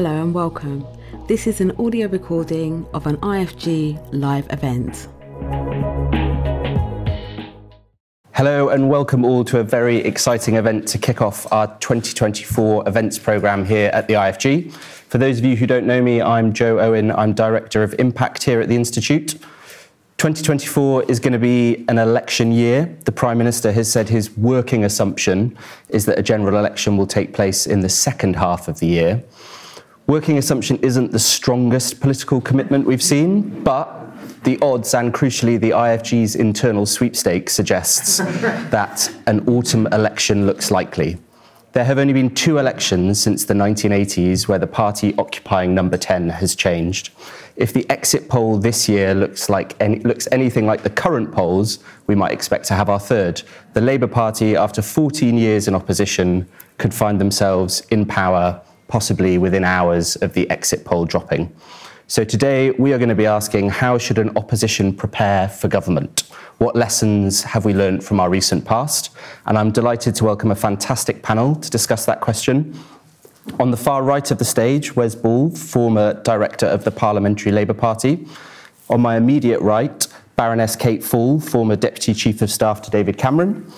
Hello and welcome. This is an audio recording of an IFG live event. Hello and welcome all to a very exciting event to kick off our 2024 events programme here at the IFG. For those of you who don't know me, I'm Joe Owen. I'm Director of Impact here at the Institute. 2024 is going to be an election year. The Prime Minister has said his working assumption is that a general election will take place in the second half of the year. Working assumption isn't the strongest political commitment we've seen, but the odds and, crucially, the IFG's internal sweepstake suggests that an autumn election looks likely. There have only been two elections since the 1980s where the party occupying number 10 has changed. If the exit poll this year looks anything like the current polls, we might expect to have our third. The Labour Party, after 14 years in opposition, could find themselves in power, possibly within hours of the exit poll dropping. So today we are going to be asking, how should an opposition prepare for government? What lessons have we learned from our recent past? And I'm delighted to welcome a fantastic panel to discuss that question. On the far right of the stage, Wes Ball, former director of the Parliamentary Labour Party. On my immediate right, Baroness Kate Fall, former Deputy Chief of Staff to David Cameron.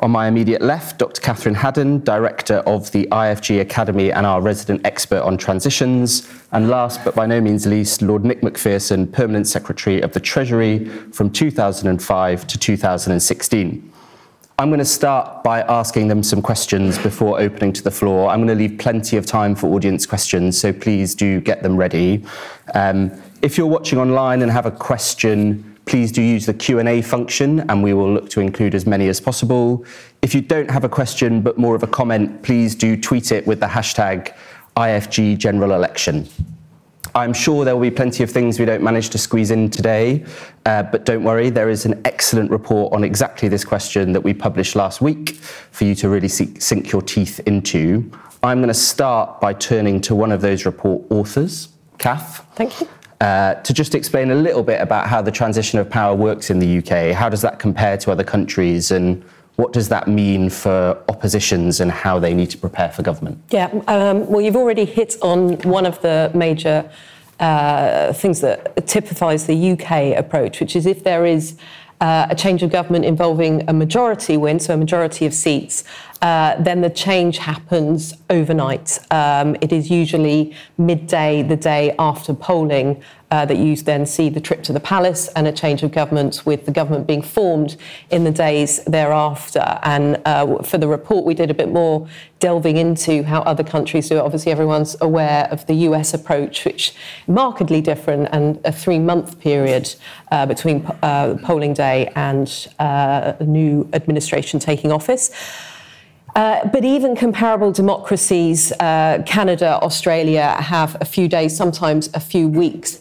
On my immediate left, Dr Catherine Haddon, Director of the IFG Academy and our resident expert on transitions. And last but by no means least, Lord Nick McPherson, Permanent Secretary of the Treasury from 2005 to 2016. I'm going to start by asking them some questions before opening to the floor. I'm going to leave plenty of time for audience questions, so please do get them ready. If you're watching online and have a question, please do use the Q&A function and we will look to include as many as possible. If you don't have a question but more of a comment, please do tweet it with the hashtag IFG General Election. I'm sure there will be plenty of things we don't manage to squeeze in today, but don't worry, there is an excellent report on exactly this question that we published last week for you to really sink your teeth into. I'm going to start by turning to one of those report authors, Kath. Thank you. To just explain a little bit about how the transition of power works in the UK. How does that compare to other countries, and what does that mean for oppositions and how they need to prepare for government? Yeah, well, you've already hit on one of the major things that typifies the UK approach, which is if there is a change of government involving a majority win, so a majority of seats, then the change happens overnight. It is usually midday, the day after polling, that you then see the trip to the palace and a change of government, with the government being formed in the days thereafter. And for the report, we did a bit more delving into how other countries do it. Obviously, everyone's aware of the US approach, which markedly different, and a 3-month period between polling day and new administration taking office. But even comparable democracies, Canada, Australia, have a few days, sometimes a few weeks,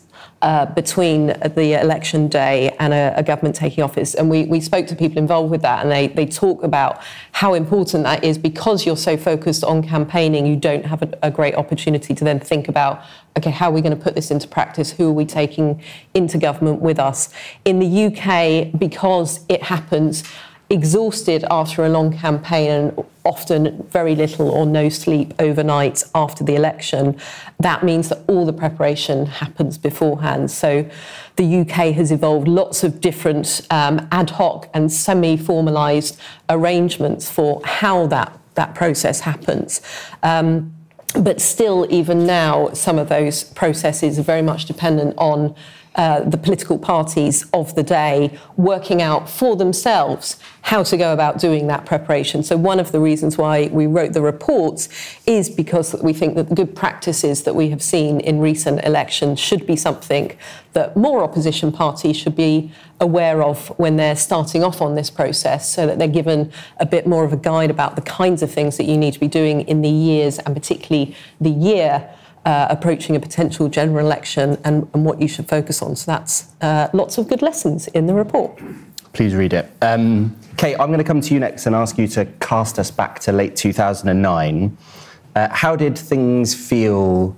between the election day and a government taking office. And we spoke to people involved with that, and they talk about how important that is, because you're so focused on campaigning, you don't have a great opportunity to then think about, okay, how are we going to put this into practice? Who are we taking into government with us? In the UK, because it happens exhausted after a long campaign and often very little or no sleep overnight after the election, that means that all the preparation happens beforehand. So the UK has evolved lots of different ad hoc and semi-formalised arrangements for how that process happens. But still, even now, some of those processes are very much dependent on the political parties of the day working out for themselves how to go about doing that preparation. So one of the reasons why we wrote the reports is because we think that the good practices that we have seen in recent elections should be something that more opposition parties should be aware of when they're starting off on this process, so that they're given a bit more of a guide about the kinds of things that you need to be doing in the years, and particularly the year approaching a potential general election, and what you should focus on. So that's lots of good lessons in the report. Please read it. Kate, I'm going to come to you next and ask you to cast us back to late 2009. How did things feel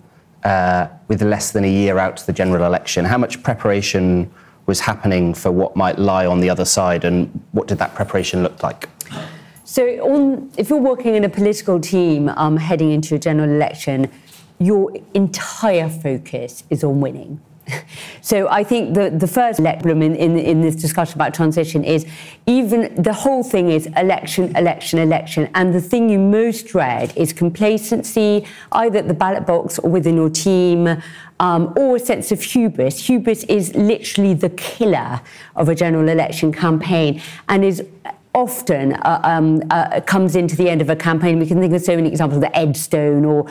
with less than a year out to the general election? How much preparation was happening for what might lie on the other side, and what did that preparation look like? So if you're working in a political team heading into a general election, your entire focus is on winning. So I think the first problem in this discussion about transition is even the whole thing is election, election, election. And the thing you most dread is complacency, either at the ballot box or within your team, or a sense of hubris. Hubris is literally the killer of a general election campaign and is often comes into the end of a campaign. We can think of so many examples, the Ed Stone or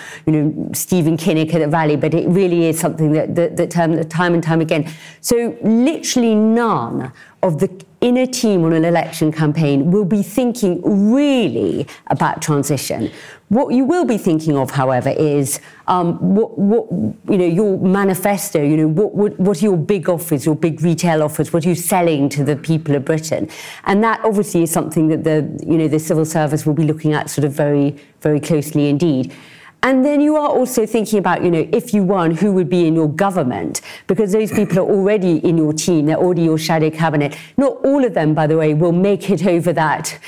Stephen Kinnock at the Valley, but it really is something that time and time again. So literally none of the inner team on an election campaign will be thinking really about transition. What you will be thinking of, however, is your manifesto. What are your big offers, your big retail offers? What are you selling to the people of Britain? And that obviously is something that the civil service will be looking at sort of very, very closely indeed. And then you are also thinking about, if you won, who would be in your government? Because those people are already in your team. They're already your shadow cabinet. Not all of them, by the way, will make it over that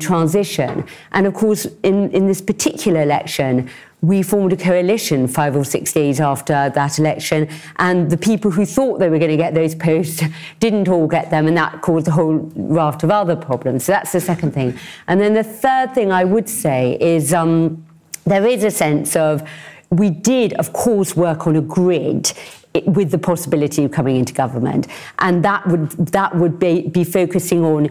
transition. And, of course, in this particular election, we formed a coalition 5 or 6 days after that election, and the people who thought they were going to get those posts didn't all get them, and that caused a whole raft of other problems. So that's the second thing. And then the third thing I would say is... there is a sense of, we did, of course, work on a grid with the possibility of coming into government. And that would be focusing on,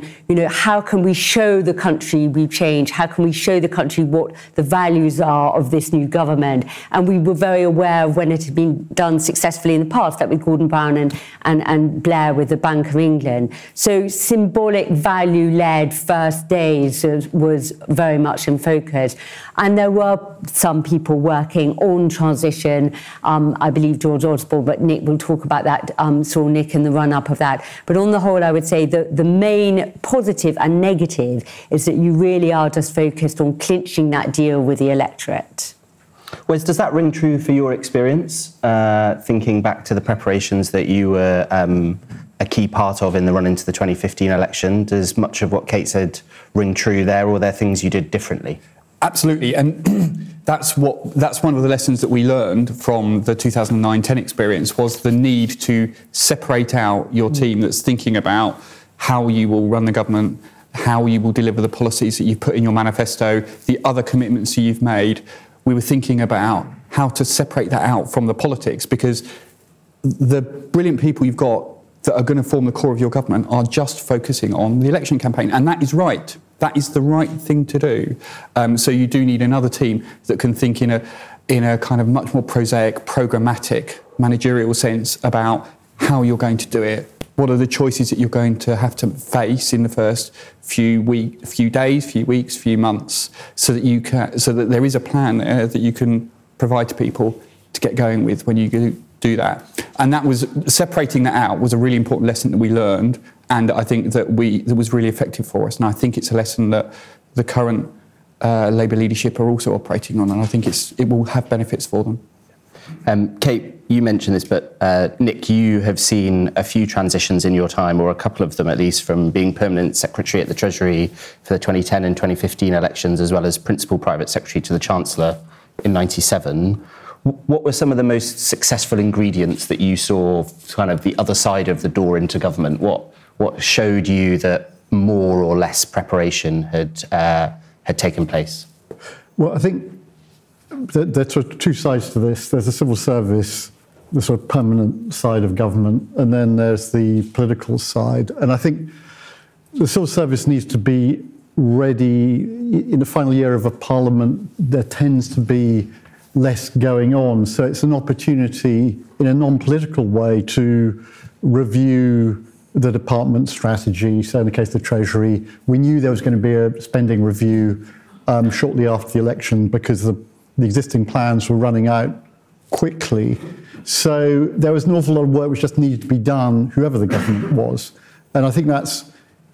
how can we show the country we've changed? How can we show the country what the values are of this new government? And we were very aware of when it had been done successfully in the past, that with Gordon Brown and Blair with the Bank of England. So symbolic, value-led first days was very much in focus. And there were some people working on transition. I believe George Osborne, but Nick will talk about that, saw Nick in the run-up of that. But on the whole, I would say the main positive and negative is that you really are just focused on clinching that deal with the electorate. Wes, does that ring true for your experience, thinking back to the preparations that you were a key part of in the run into the 2015 election? Does much of what Kate said ring true there, or are there things you did differently? Absolutely, and... That's one of the lessons that we learned from the 2009-10 experience, was the need to separate out your team that's thinking about how you will run the government, how you will deliver the policies that you've put in your manifesto, the other commitments you've made. We were thinking about how to separate that out from the politics, because the brilliant people you've got that are going to form the core of your government are just focusing on the election campaign, and that is right. That is the right thing to do. So you do need another team that can think in a kind of much more prosaic, programmatic, managerial sense about how you're going to do it. What are the choices that you're going to have to face in the first few days, few weeks, few months, so that there is a plan that you can provide to people to get going with when you do that. And that was separating that out was a really important lesson that we learned. And I think that was really effective for us. And I think it's a lesson that the current Labour leadership are also operating on. And I think it will have benefits for them. Kate, you mentioned this, but Nick, you have seen a few transitions in your time, or a couple of them at least, from being permanent secretary at the Treasury for the 2010 and 2015 elections, as well as principal private secretary to the Chancellor in 1997. What were some of the most successful ingredients that you saw kind of the other side of the door into government? What showed you that more or less preparation had taken place? Well, I think there are two sides to this. There's the civil service, the sort of permanent side of government, and then there's the political side. And I think the civil service needs to be ready. In the final year of a parliament, there tends to be less going on. So it's an opportunity in a non-political way to review the department strategy. So in the case of the Treasury, we knew there was going to be a spending review shortly after the election, because the existing plans were running out quickly. So there was an awful lot of work which just needed to be done, whoever the government was. And I think that's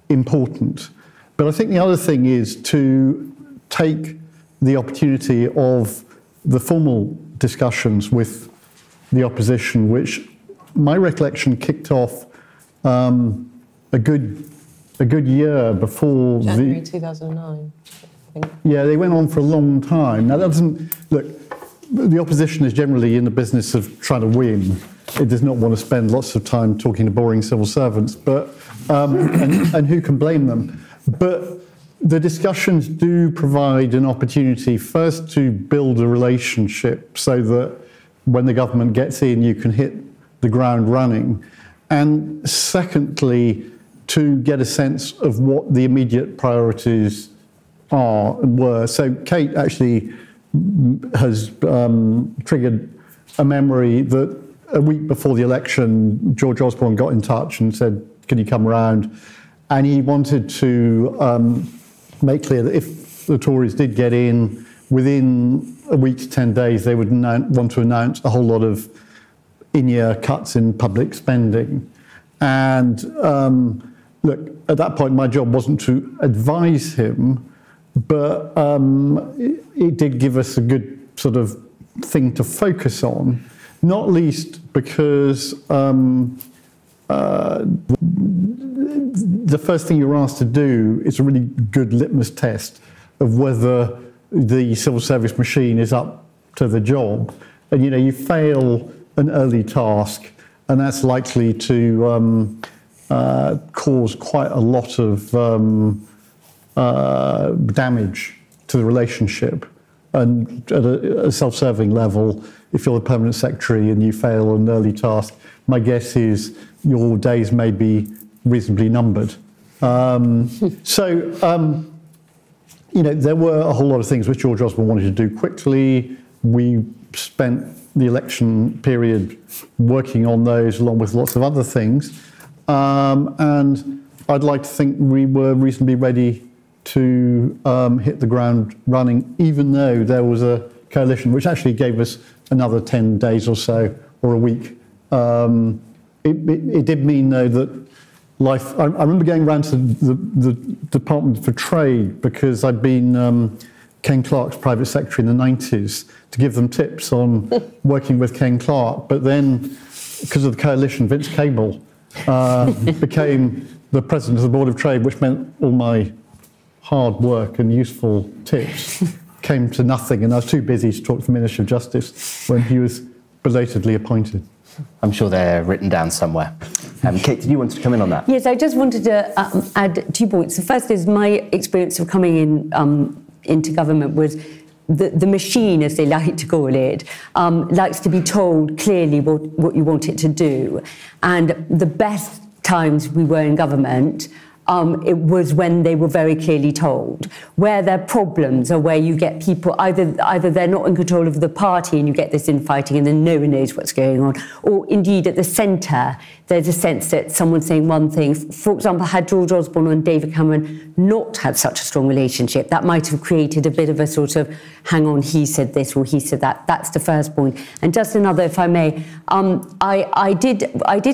important. But I think the other thing is to take the opportunity of the formal discussions with the opposition, which my recollection kicked off a good year before January 2009. I think. Yeah, they went on for a long time. Now, that doesn't look. the opposition is generally in the business of trying to win. It does not want to spend lots of time talking to boring civil servants, but and who can blame them? But the discussions do provide an opportunity first to build a relationship so that when the government gets in, you can hit the ground running. And secondly, to get a sense of what the immediate priorities are and were. So Kate actually has triggered a memory that a week before the election, George Osborne got in touch and said, can you come round? And he wanted to make clear that if the Tories did get in, within a week to 10 days, they would want to announce a whole lot of in-year cuts in public spending. And look, at that point, my job wasn't to advise him, but it did give us a good sort of thing to focus on, not least because the first thing you're asked to do is a really good litmus test of whether the civil service machine is up to the job. And, you know, you fail an early task, and that's likely to cause quite a lot of damage to the relationship. And at a self-serving level, if you're the permanent secretary and you fail an early task, my guess is your days may be reasonably numbered. You know, there were a whole lot of things which George Osborne wanted to do quickly. We spent the election period working on those along with lots of other things. And I'd like to think we were reasonably ready to hit the ground running, even though there was a coalition, which actually gave us another 10 days or so, or a week. It did mean, though, that life. I remember going round to the Department for Trade because I'd been Ken Clarke's private secretary in the 90s to give them tips on working with Ken Clarke. But then, because of the coalition, Vince Cable became the president of the Board of Trade, which meant all my hard work and useful tips came to nothing. And I was too busy to talk to the Minister of Justice when he was belatedly appointed. I'm sure they're written down somewhere. Kate, did you want to come in on that? Yes, I just wanted to add 2 points. The first is my experience of coming in into government was the machine, as they like to call it, likes to be told clearly what you want it to do. And the best times we were in government, it was when they were very clearly told. Where there are problems, or where you get people, either they're not in control of the party and you get this infighting and then no one knows what's going on, or indeed at the centre, there's a sense that someone's saying one thing. For example, had George Osborne and David Cameron not had such a strong relationship, that might have created a bit of a sort of, hang on, he said this or he said that. That's the first point. And just another, if I may, I did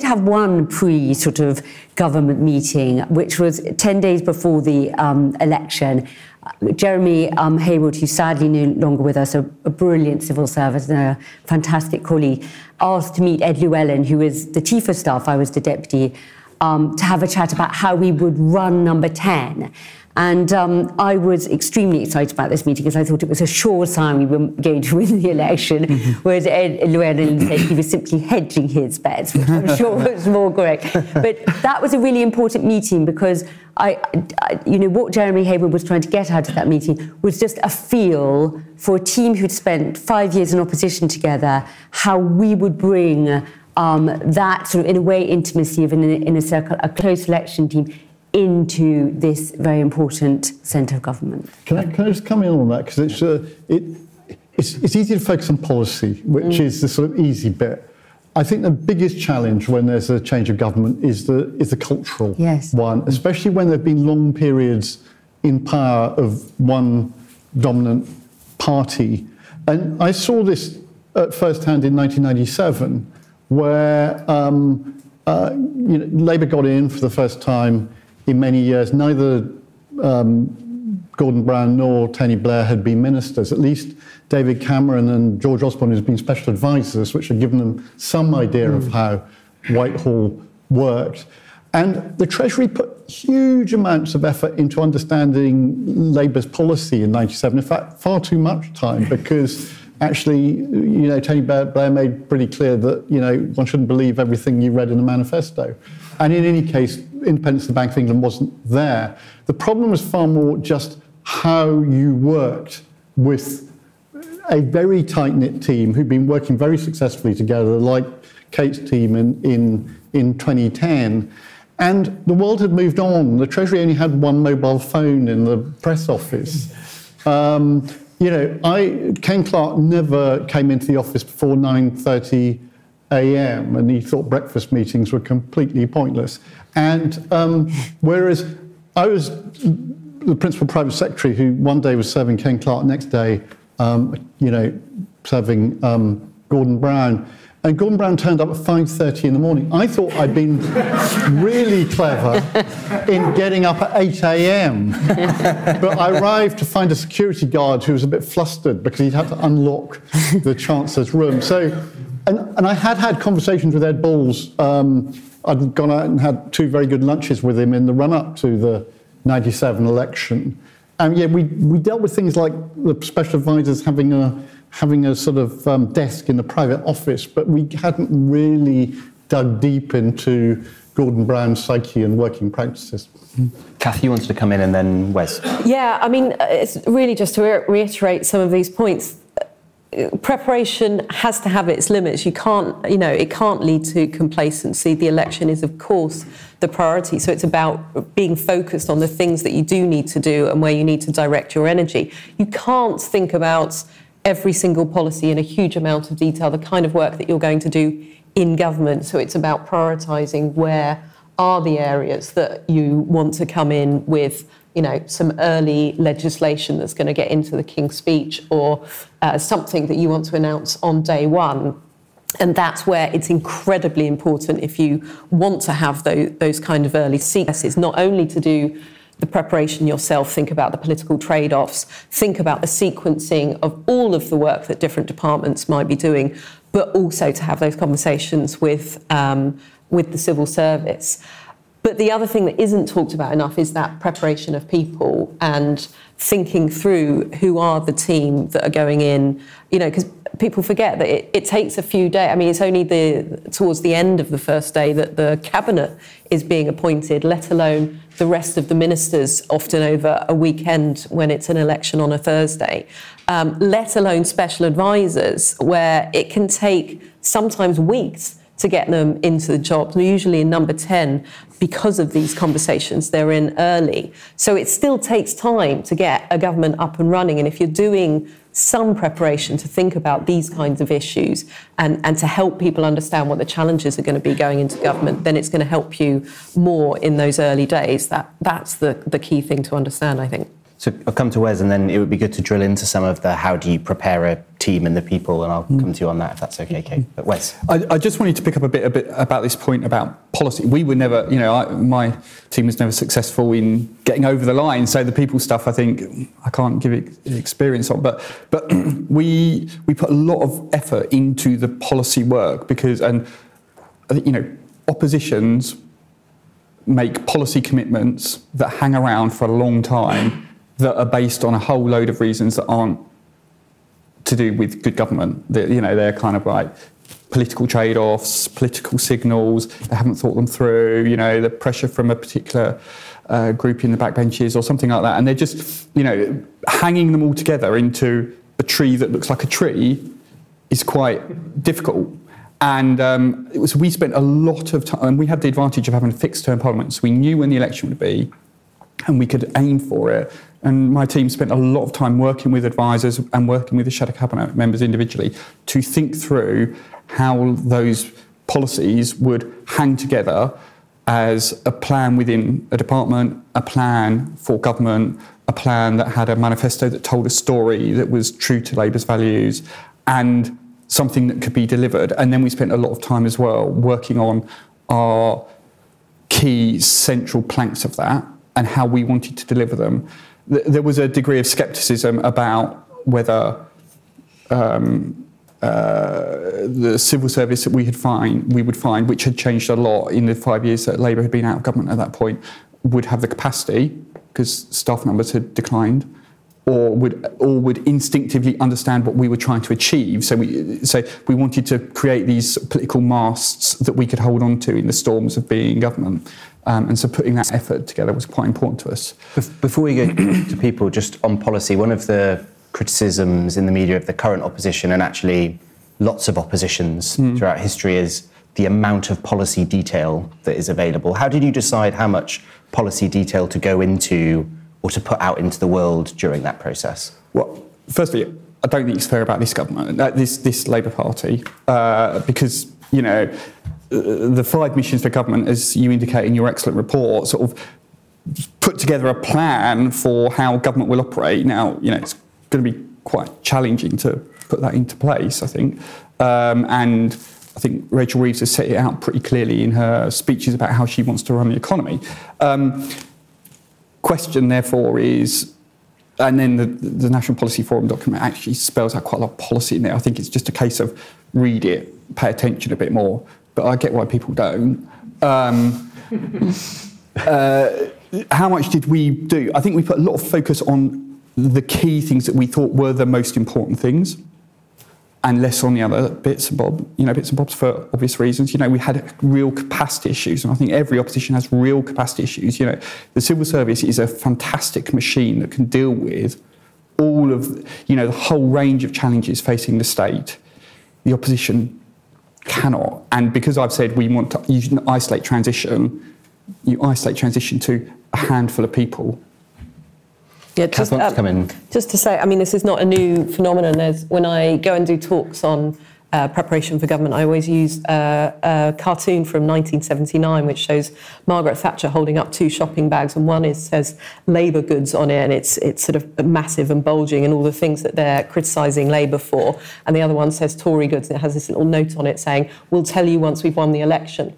have one sort of government meeting, which was 10 days before the election. Jeremy Heywood, who's sadly no longer with us, a brilliant civil servant and a fantastic colleague, asked to meet Ed Llewellyn, who is the chief of staff, I was the deputy, to have a chat about how we would run number 10. And I was extremely excited about this meeting because I thought it was a sure sign we were going to win the election, whereas Ed Llewellyn said he was simply hedging his bets, which I'm sure was more correct. But that was a really important meeting because I what Jeremy Heywood was trying to get out of that meeting was just a feel for a team who'd spent 5 years in opposition together, how we would bring that sort of, in a way, intimacy of in a circle, a close election team, into this very important centre of government. Can I just come in on that? Because it's easy to focus on policy, which is the sort of easy bit. I think the biggest challenge when there's a change of government is the cultural one, especially when there have been long periods in power of one dominant party. And I saw this at first hand in 1997, where Labour got in for the first time in many years. Neither Gordon Brown nor Tony Blair had been ministers. At least David Cameron and George Osborne had been special advisors, which had given them some idea of how Whitehall worked. And the Treasury put huge amounts of effort into understanding Labour's policy in 1997. In fact, far too much time, because actually, you know, Tony Blair made pretty clear that, you know, one shouldn't believe everything you read in a manifesto. And in any case, independence of the Bank of England wasn't there. The problem was far more just how you worked with a very tight-knit team who'd been working very successfully together, like Kate's team in 2010. And the world had moved on. The Treasury only had one mobile phone in the press office. You know, Ken Clarke never came into the office before 9:30 a.m. and he thought breakfast meetings were completely pointless. And whereas I was the principal private secretary who one day was serving Ken Clarke, next day, you know, serving Gordon Brown. And Gordon Brown turned up at 5:30 in the morning. I thought I'd been really clever in getting up at 8 a.m. But I arrived to find a security guard who was a bit flustered because he'd had to unlock the Chancellor's room. So, and I had conversations with Ed Balls. I'd gone out and had two very good lunches with him in the run-up to the 97 election. And yeah, we dealt with things like the special advisors having a sort of desk in the private office, but we hadn't really dug deep into Gordon Brown's psyche and working practices. Kath, you wanted to come in and then Wes. Yeah, I mean, it's really just to reiterate some of these points. Preparation has to have its limits. You can't, you know, it can't lead to complacency. The election is, of course, the priority. So it's about being focused on the things that you do need to do and where you need to direct your energy. You can't think about every single policy in a huge amount of detail, the kind of work that you're going to do in government. So it's about prioritising where are the areas that you want to come in with, you know, some early legislation that's going to get into the King's Speech or something that you want to announce on day one. And that's where it's incredibly important if you want to have those kind of early successes, not only to do the preparation yourself, think about the political trade-offs, think about the sequencing of all of the work that different departments might be doing, but also to have those conversations with the civil service. But the other thing that isn't talked about enough is that preparation of people and thinking through who are the team that are going in, you know, because people forget that it takes a few days. I mean, it's only towards the end of the first day that the cabinet is being appointed, let alone the rest of the ministers, often over a weekend when it's an election on a Thursday, let alone special advisors, where it can take sometimes weeks to get them into the job, usually in number 10, because of these conversations they're in early. So it still takes time to get a government up and running. And if you're doing some preparation to think about these kinds of issues and to help people understand what the challenges are going to be going into government, then it's going to help you more in those early days. That's the key thing to understand, I think. So I'll come to Wes, and then it would be good to drill into some of the how do you prepare a team and the people, and I'll come to you on that if that's okay, Kate. But Wes. I just wanted to pick up a bit about this point about policy. We were never, you know, my team was never successful in getting over the line, so the people stuff, I think, I can't give it experience on, but we put a lot of effort into the policy work because, and, you know, oppositions make policy commitments that hang around for a long time that are based on a whole load of reasons that aren't to do with good government. They're, you know, they're kind of like political trade-offs, political signals, they haven't thought them through, you know, the pressure from a particular group in the backbenches or something like that. And they're just, you know, hanging them all together into a tree that looks like a tree is quite difficult. And so we spent a lot of time, and we had the advantage of having a fixed-term parliament, so we knew when the election would be, and we could aim for it. And my team spent a lot of time working with advisors and working with the shadow cabinet members individually to think through how those policies would hang together as a plan within a department, a plan for government, a plan that had a manifesto that told a story that was true to Labour's values and something that could be delivered. And then we spent a lot of time as well working on our key central planks of that and how we wanted to deliver them. There was a degree of scepticism about whether the civil service that we would find, which had changed a lot in the 5 years that Labour had been out of government at that point, would have the capacity, because staff numbers had declined, or would instinctively understand what we were trying to achieve. So we wanted to create these political masts that we could hold on to in the storms of being in government. And so putting that effort together was quite important to us. Before we go to people, just on policy, one of the criticisms in the media of the current opposition, and actually lots of oppositions throughout history, is the amount of policy detail that is available. How did you decide how much policy detail to go into or to put out into the world during that process? Well, firstly, I don't think it's fair about this government, this Labour Party, because, you know, the five missions for government, as you indicate in your excellent report, sort of put together a plan for how government will operate. Now, you know, it's going to be quite challenging to put that into place, I think. And I think Rachel Reeves has set it out pretty clearly in her speeches about how she wants to run the economy. Question, therefore, is... And then the National Policy Forum document actually spells out quite a lot of policy in there. I think it's just a case of read it, pay attention a bit more. But I get why people don't. How much did we do? I think we put a lot of focus on the key things that we thought were the most important things, and less on the other bits and bobs for obvious reasons. You know, we had real capacity issues, and I think every opposition has real capacity issues. You know, the civil service is a fantastic machine that can deal with all of, you know, the whole range of challenges facing the state. The opposition cannot. And because I've said we want to isolate transition, you isolate transition to a handful of people. Yeah, just to say, I mean, this is not a new phenomenon. When I go and do talks on preparation for government, I always use a cartoon from 1979, which shows Margaret Thatcher holding up two shopping bags, and one says Labour goods on it, and it's sort of massive and bulging and all the things that they're criticising Labour for, and the other one says Tory goods, and it has this little note on it saying, "We'll tell you once we've won the election."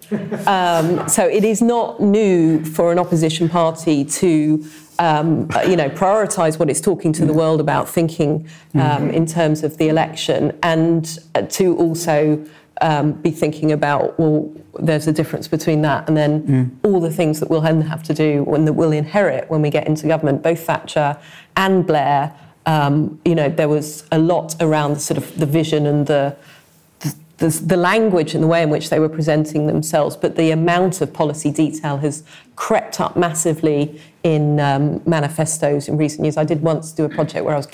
So it is not new for an opposition party to... prioritise what it's talking to the world about, thinking in terms of the election, and to also be thinking about, well, there's a difference between that and then all the things that we'll then have to do that we'll inherit when we get into government. Both Thatcher and Blair, there was a lot around the sort of the vision and the language and the way in which they were presenting themselves, but the amount of policy detail has crept up massively in manifestos in recent years. I did once do a project where I was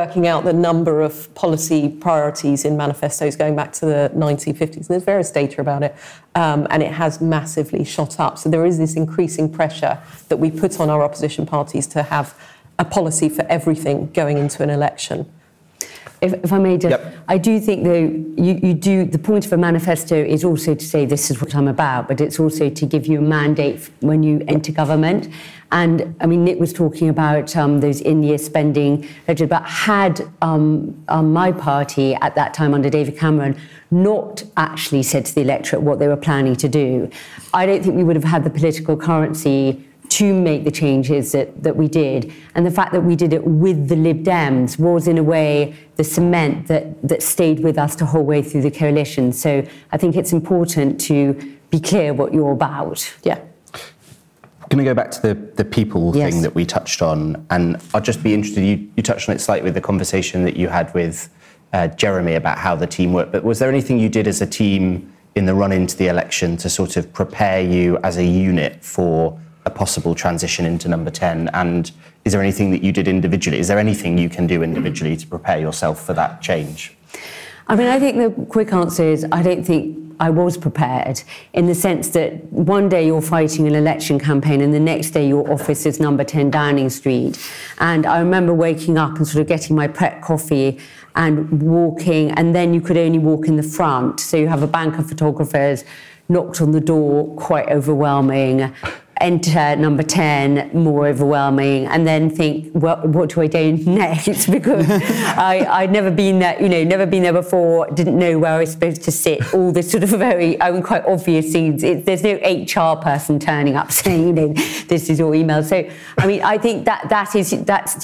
working out the number of policy priorities in manifestos going back to the 1950s. And there's various data about it, and it has massively shot up. So there is this increasing pressure that we put on our opposition parties to have a policy for everything going into an election. If I may, I do think, though, the point of a manifesto is also to say this is what I'm about, but it's also to give you a mandate when you enter government. And, I mean, Nick was talking about those in-year spending, but had my party at that time under David Cameron not actually said to the electorate what they were planning to do, I don't think we would have had the political currency to make the changes that we did. And the fact that we did it with the Lib Dems was, in a way, the cement that stayed with us the whole way through the coalition. So I think it's important to be clear what you're about. Yeah. I'm going to go back to the people thing that we touched on. And I'll just be interested, you touched on it slightly with the conversation that you had with Jeremy about how the team worked. But was there anything you did as a team in the run-in to the election to sort of prepare you as a unit for a possible transition into number 10, and is there anything that you did individually? Is there anything you can do individually to prepare yourself for that change? I mean, I think the quick answer is I don't think I was prepared, in the sense that one day you're fighting an election campaign and the next day your office is number 10 Downing Street. And I remember waking up and sort of getting my prep coffee and walking, and then you could only walk in the front. So you have a bank of photographers, knocked on the door, quite overwhelming, enter number 10, more overwhelming, and then think, well, what do I do next? Because I'd never been there before, didn't know where I was supposed to sit, all this sort of quite obvious things. There's no HR person turning up saying, this is your email. So, I mean, I think that's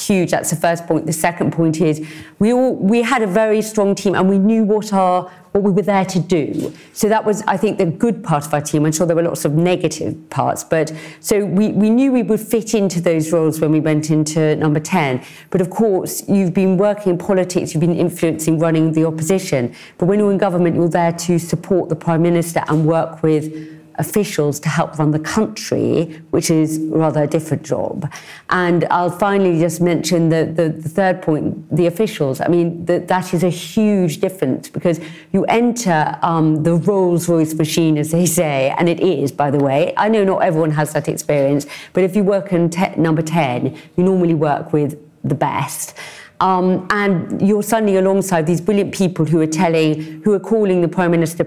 huge. That's the first point. The second point is we had a very strong team, and we knew what our what we were there to do. So that was, I think, the good part of our team. I'm sure there were lots of negative parts, but so we knew we would fit into those roles when we went into Number 10. But of course, you've been working in politics, you've been influencing, running the opposition. But when you're in government, you're there to support the Prime Minister and work with officials to help run the country, which is rather a different job. And I'll finally just mention the third point, the officials. I mean, that is a huge difference, because you enter the Rolls-Royce machine, as they say, and it is, by the way. I know not everyone has that experience, but if you work in Number 10, you normally work with the best. And you're suddenly alongside these brilliant people who are calling the Prime Minister,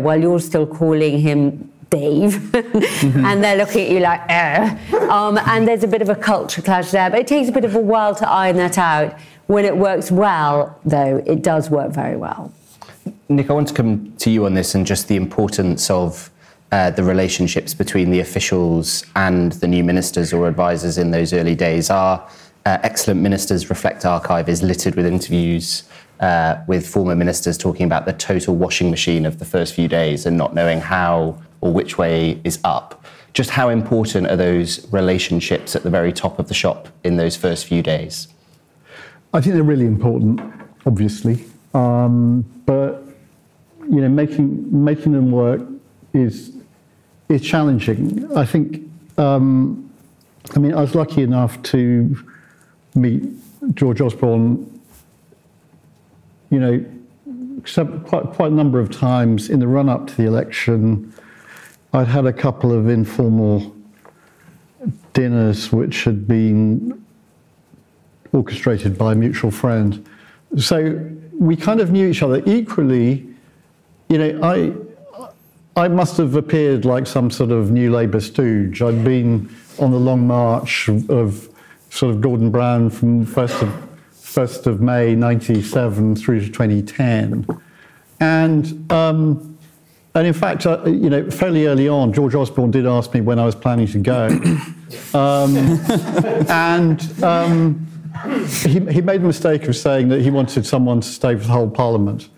while you're still calling him Dave. Mm-hmm. And they're looking at you like, and there's a bit of a culture clash there. But it takes a bit of a while to iron that out. When it works well, though, it does work very well. Nick, I want to come to you on this and just the importance of the relationships between the officials and the new ministers or advisers in those early days. Are excellent Ministers Reflect archive is littered with interviews with former ministers talking about the total washing machine of the first few days and not knowing how or which way is up. Just how important are those relationships at the very top of the shop in those first few days? I think they're really important, obviously. But, you know, making them work is challenging. I think, I was lucky enough to meet George Osborne, you know, quite a number of times in the run-up to the election. I'd had a couple of informal dinners which had been orchestrated by a mutual friend. So we kind of knew each other. Equally, you know, I must have appeared like some sort of new Labour stooge. I'd been on the long march of sort of Gordon Brown from 1st of May 1997 through to 2010. And in fact, you know, fairly early on, George Osborne did ask me when I was planning to go. He made the mistake of saying that he wanted someone to stay for the whole Parliament,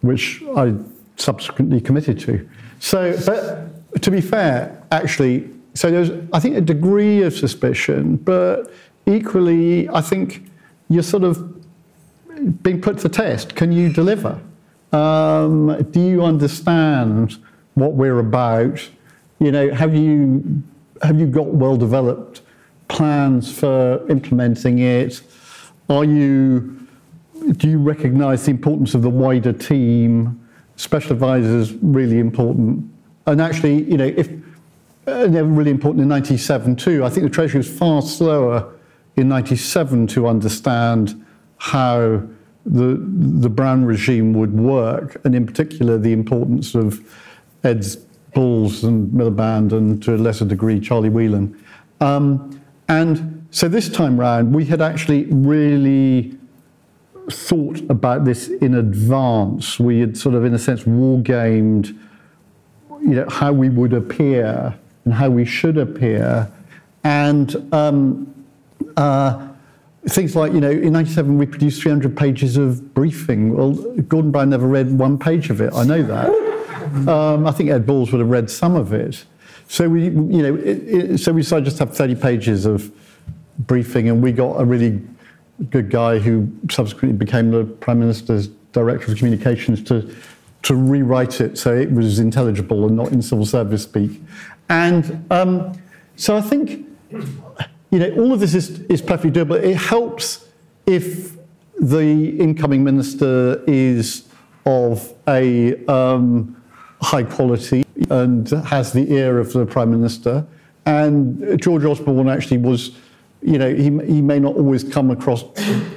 which I subsequently committed to. So, but to be fair, actually, so there's, I think, a degree of suspicion, but equally, I think you're sort of being put to the test. Can you deliver? Do you understand what we're about? You know, have you got well-developed plans for implementing it? Do you recognise the importance of the wider team? Special advisors, really important. And actually, you know, they were really important in 1997 too. I think the Treasury was far slower in 1997 to understand how the Brown regime would work, and in particular the importance of Ed Balls and Miliband and, to a lesser degree, Charlie Whelan. And so this time round, we had actually really thought about this in advance. We had sort of, in a sense, war-gamed, you know, how we would appear and how we should appear. And things like, you know, in 1997 we produced 300 pages of briefing. Well, Gordon Brown never read one page of it, I know that. I think Ed Balls would have read some of it. So we, you know, so we decided just to have 30 pages of briefing, and we got a really good guy who subsequently became the Prime Minister's Director of Communications to rewrite it so it was intelligible and not in civil service speak. And so I think, you know, all of this is perfectly doable. It helps if the incoming minister is of a high quality and has the ear of the Prime Minister. And George Osborne actually was, you know, he may not always come across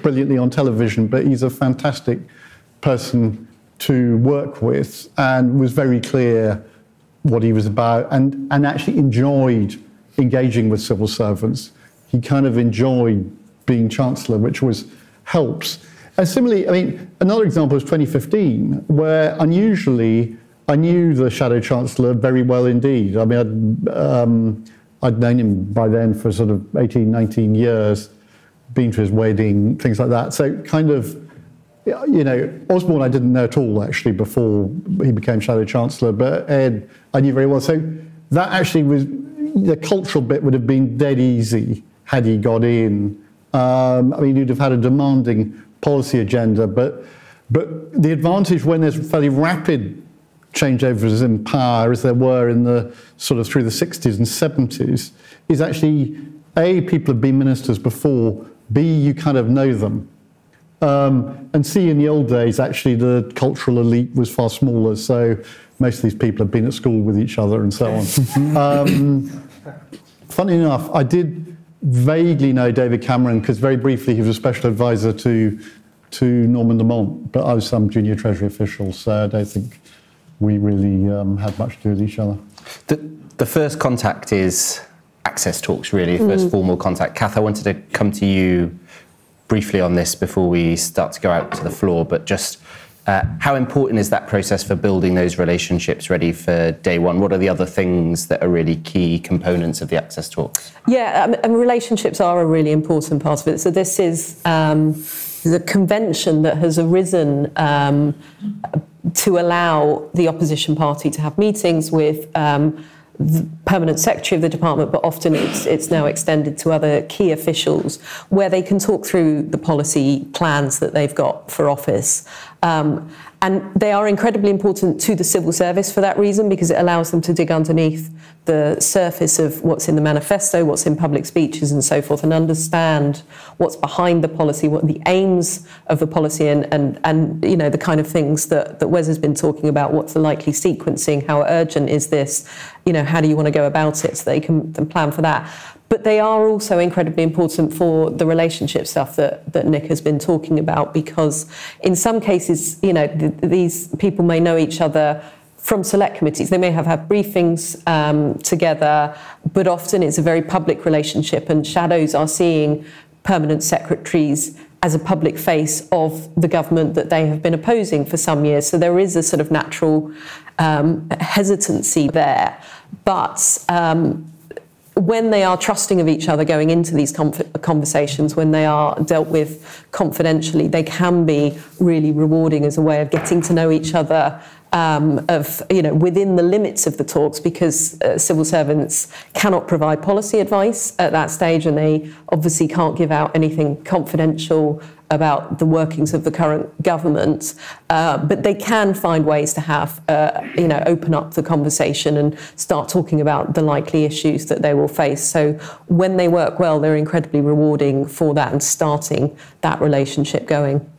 brilliantly on television, but he's a fantastic person to work with, and was very clear what he was about, and actually enjoyed engaging with civil servants. He kind of enjoyed being Chancellor, which was helps. And similarly, I mean, another example is 2015, where unusually I knew the Shadow Chancellor very well indeed. I mean, I'd known him by then for sort of 18, 19 years, been to his wedding, things like that. So kind of you know, Osborne I didn't know at all, actually, before he became Shadow Chancellor, but Ed I knew very well. So that actually was, the cultural bit would have been dead easy had he got in. I mean, you'd have had a demanding policy agenda, but the advantage when there's fairly rapid changeovers in power, as there were in the sort of through the 60s and 70s, is actually, A, people have been ministers before, B, you kind of know them, and C, in the old days, actually, the cultural elite was far smaller, so most of these people have been at school with each other and so on. Funny enough, I did vaguely know David Cameron, because very briefly he was a special advisor to Norman Lamont, but I was some junior Treasury official, so I don't think we really had much to do with each other. The first contact is access talks, really, first formal contact. Kath, I wanted to come to you briefly on this before we start to go out to the floor, but just how important is that process for building those relationships ready for day one? What are the other things that are really key components of the access talks? Yeah, and relationships are a really important part of it. So this is the convention that has arisen to allow the opposition party to have meetings with the permanent secretary of the department, but often it's now extended to other key officials, where they can talk through the policy plans that they've got for office. And they are incredibly important to the civil service for that reason, because it allows them to dig underneath the surface of what's in the manifesto, what's in public speeches and so forth, and understand what's behind the policy, what the aims of the policy, and you know, the kind of things that Wes has been talking about, what's the likely sequencing, how urgent is this, you know, how do you want to go about it, so they can plan for that. But they are also incredibly important for the relationship stuff that Nick has been talking about, because in some cases, you know, these people may know each other from select committees. They may have had briefings together, but often it's a very public relationship, and shadows are seeing permanent secretaries as a public face of the government that they have been opposing for some years. So there is a sort of natural hesitancy there. But when they are trusting of each other going into these conversations, when they are dealt with confidentially, they can be really rewarding as a way of getting to know each other of, you know, within the limits of the talks, because civil servants cannot provide policy advice at that stage, and they obviously can't give out anything confidential about the workings of the current government, but they can find ways to have, you know, open up the conversation and start talking about the likely issues that they will face. So when they work well, they're incredibly rewarding for that and starting that relationship going.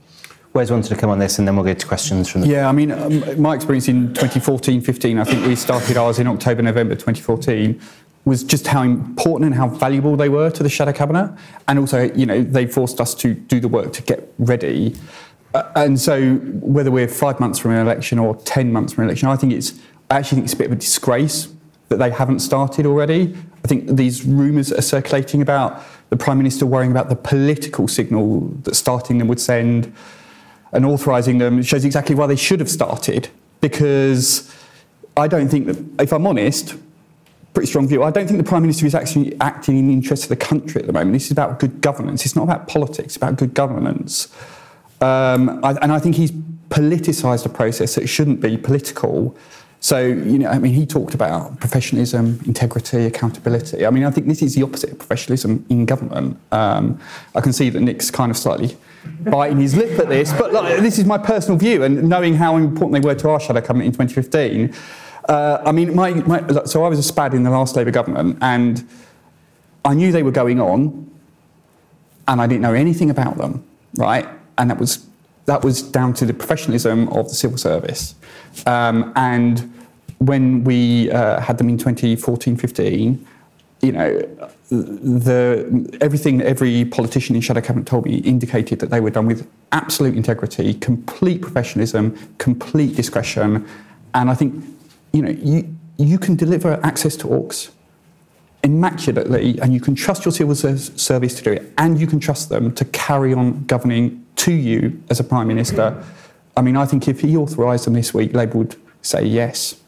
Wes wanted to come on this, and then we'll get to questions from the... Yeah, I mean, my experience in 2014-15, I think we started ours in October, November 2014, was just how important and how valuable they were to the Shadow Cabinet. And also, you know, they forced us to do the work to get ready. And so whether we're 5 months from an election or 10 months from an election, I actually think it's a bit of a disgrace that they haven't started already. I think these rumours are circulating about the Prime Minister worrying about the political signal that starting them would send, and authorising them shows exactly why they should have started. Because I don't think that, if I'm honest, pretty strong view, I don't think the Prime Minister is actually acting in the interest of the country at the moment. This is about good governance. It's not about politics, it's about good governance. And I think he's politicised a process that shouldn't be political. So, you know, I mean, he talked about professionalism, integrity, accountability. I mean, I think this is the opposite of professionalism in government. I can see that Nick's kind of slightly biting his lip at this, but like, this is my personal view, and knowing how important they were to our Shadow Cabinet in 2015... I mean, so I was a SPAD in the last Labour government, and I knew they were going on, and I didn't know anything about them, right? And that was down to the professionalism of the civil service. And when we had them in 2014-15, you know, everything that every politician in Shadow Cabinet told me indicated that they were done with absolute integrity, complete professionalism, complete discretion, and I think, you know, you can deliver access talks immaculately, and you can trust your civil service to do it, and you can trust them to carry on governing to you as a Prime Minister. I mean, I think if he authorised them this week, Labour would say yes.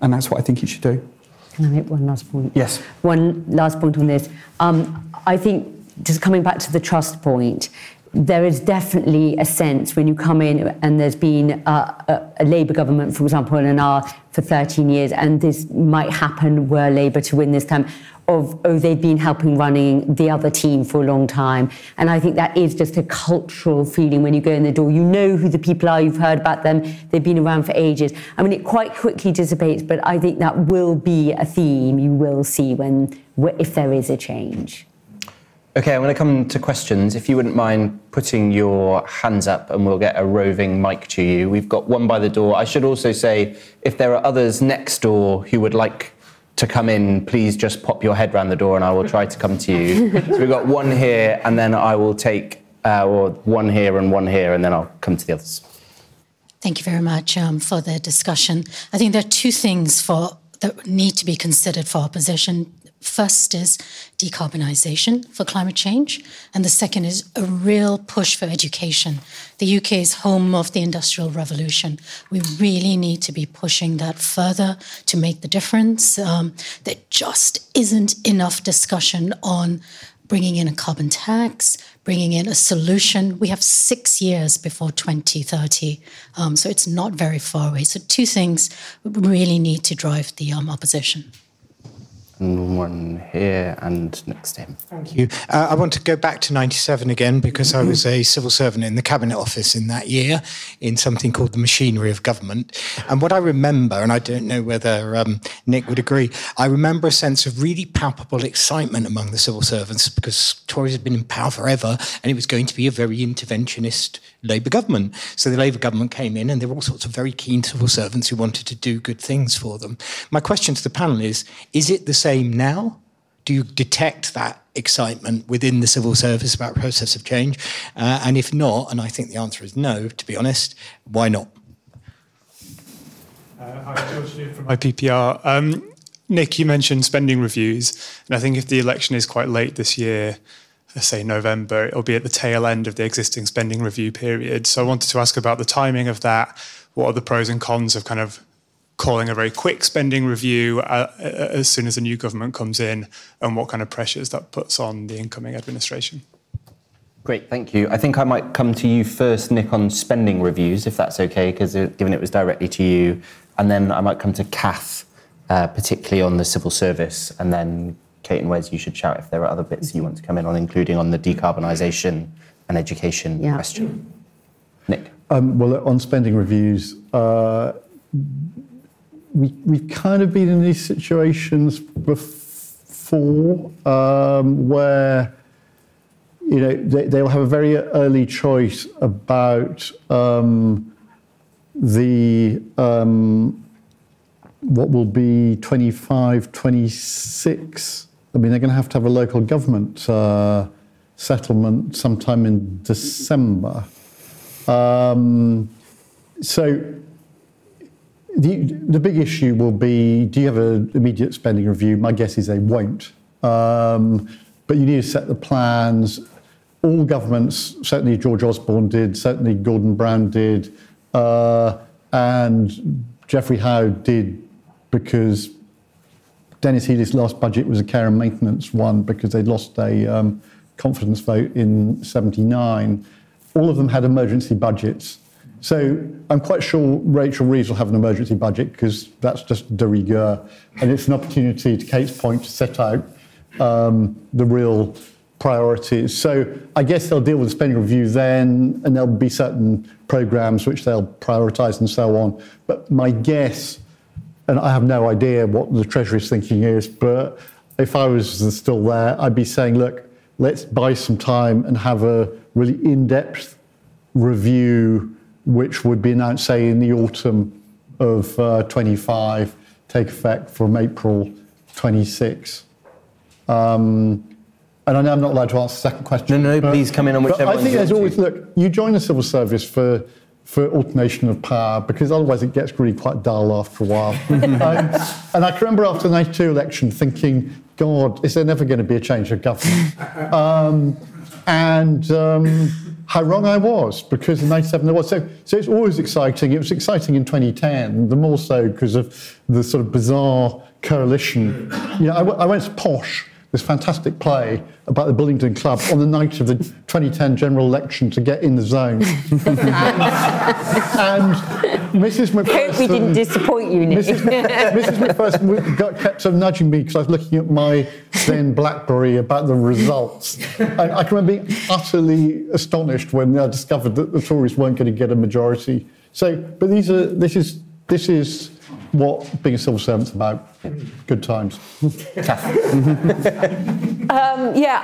And that's what I think he should do. Can I make one last point? Yes. One last point on this. I think, just coming back to the trust point, there is definitely a sense when you come in and there's been a Labour government, for example, in an hour for 13 years, and this might happen were Labour to win this time, of, oh, they've been helping running the other team for a long time. And I think that is just a cultural feeling when you go in the door. You know who the people are, you've heard about them, they've been around for ages. I mean, it quite quickly dissipates, but I think that will be a theme you will see when if there is a change. Okay, I'm going to come to questions. If you wouldn't mind putting your hands up and we'll get a roving mic to you. We've got one by the door. I should also say, if there are others next door who would like to come in, please just pop your head round the door and I will try to come to you. So we've got one here and then I will take one here and then I'll come to the others. Thank you very much for the discussion. I think there are two things that need to be considered for opposition. First is decarbonisation for climate change, and the second is a real push for education. The UK is home of the Industrial Revolution. We really need to be pushing that further to make the difference. There just isn't enough discussion on bringing in a carbon tax, bringing in a solution. We have 6 years before 2030, so it's not very far away. So two things really need to drive the opposition. And one here and next to him. Thank you. I want to go back to 97 again because I was a civil servant in the Cabinet Office in that year in something called the machinery of government. And what I remember, and I don't know whether Nick would agree, I remember a sense of really palpable excitement among the civil servants because Tories had been in power forever and it was going to be a very interventionist Labour government. So the Labour government came in and there were all sorts of very keen civil servants who wanted to do good things for them. My question to the panel is it the same now? Do you detect that excitement within the civil service about process of change? And if not, and I think the answer is no, to be honest, why not? Hi, George New from IPPR. Nick, you mentioned spending reviews, and I think if the election is quite late this year, say November, it'll be at the tail end of the existing spending review period. So I wanted to ask about the timing of that. What are the pros and cons of kind of calling a very quick spending review as soon as the new government comes in, and what kind of pressures that puts on the incoming administration? Great, thank you. I think I might come to you first, Nick, on spending reviews, if that's okay, because given it was directly to you, and then I might come to Kath, particularly on the civil service, and then Kate and Wes, you should shout if there are other bits you want to come in on, including on the decarbonisation and education question. Nick? Well, on spending reviews, we've kind of been in these situations before where, you know, they'll have a very early choice about what will be 25, 26... I mean, they're going to have a local government settlement sometime in December. So the big issue will be, do you have an immediate spending review? My guess is they won't. But you need to set the plans. All governments, certainly George Osborne did, certainly Gordon Brown did, and Geoffrey Howe did because Dennis Healey's last budget was a care and maintenance one because they lost a confidence vote in 79. All of them had emergency budgets. So I'm quite sure Rachel Reeves will have an emergency budget because that's just de rigueur. And it's an opportunity, to Kate's point, to set out the real priorities. So I guess they'll deal with the spending review then, and there'll be certain programmes which they'll prioritise and so on. But my guess, and I have no idea what the Treasury's thinking is, but if I was still there, I'd be saying, look, let's buy some time and have a really in-depth review, which would be announced, say, in the autumn of 25, take effect from April 26. And I know I'm not allowed to ask the second question. No, please come in on whichever one. I think there's always, look, you join the civil service for alternation of power, because otherwise it gets really quite dull after a while. And I can remember after the 92 election thinking, God, is there never going to be a change of government? How wrong I was, because in 97 there was. So it's always exciting. It was exciting in 2010, the more so because of the sort of bizarre coalition. You know, I went to Posh this fantastic play about the Bullingdon Club on the night of the 2010 general election to get in the zone. And Mrs. McPherson... I hope we didn't disappoint you, Nick. Mrs. McPherson kept sort of nudging me because I was looking at my then BlackBerry about the results. I can remember being utterly astonished when I discovered that the Tories weren't going to get a majority. So, but this is what being a civil servant's about. Good times. Yeah,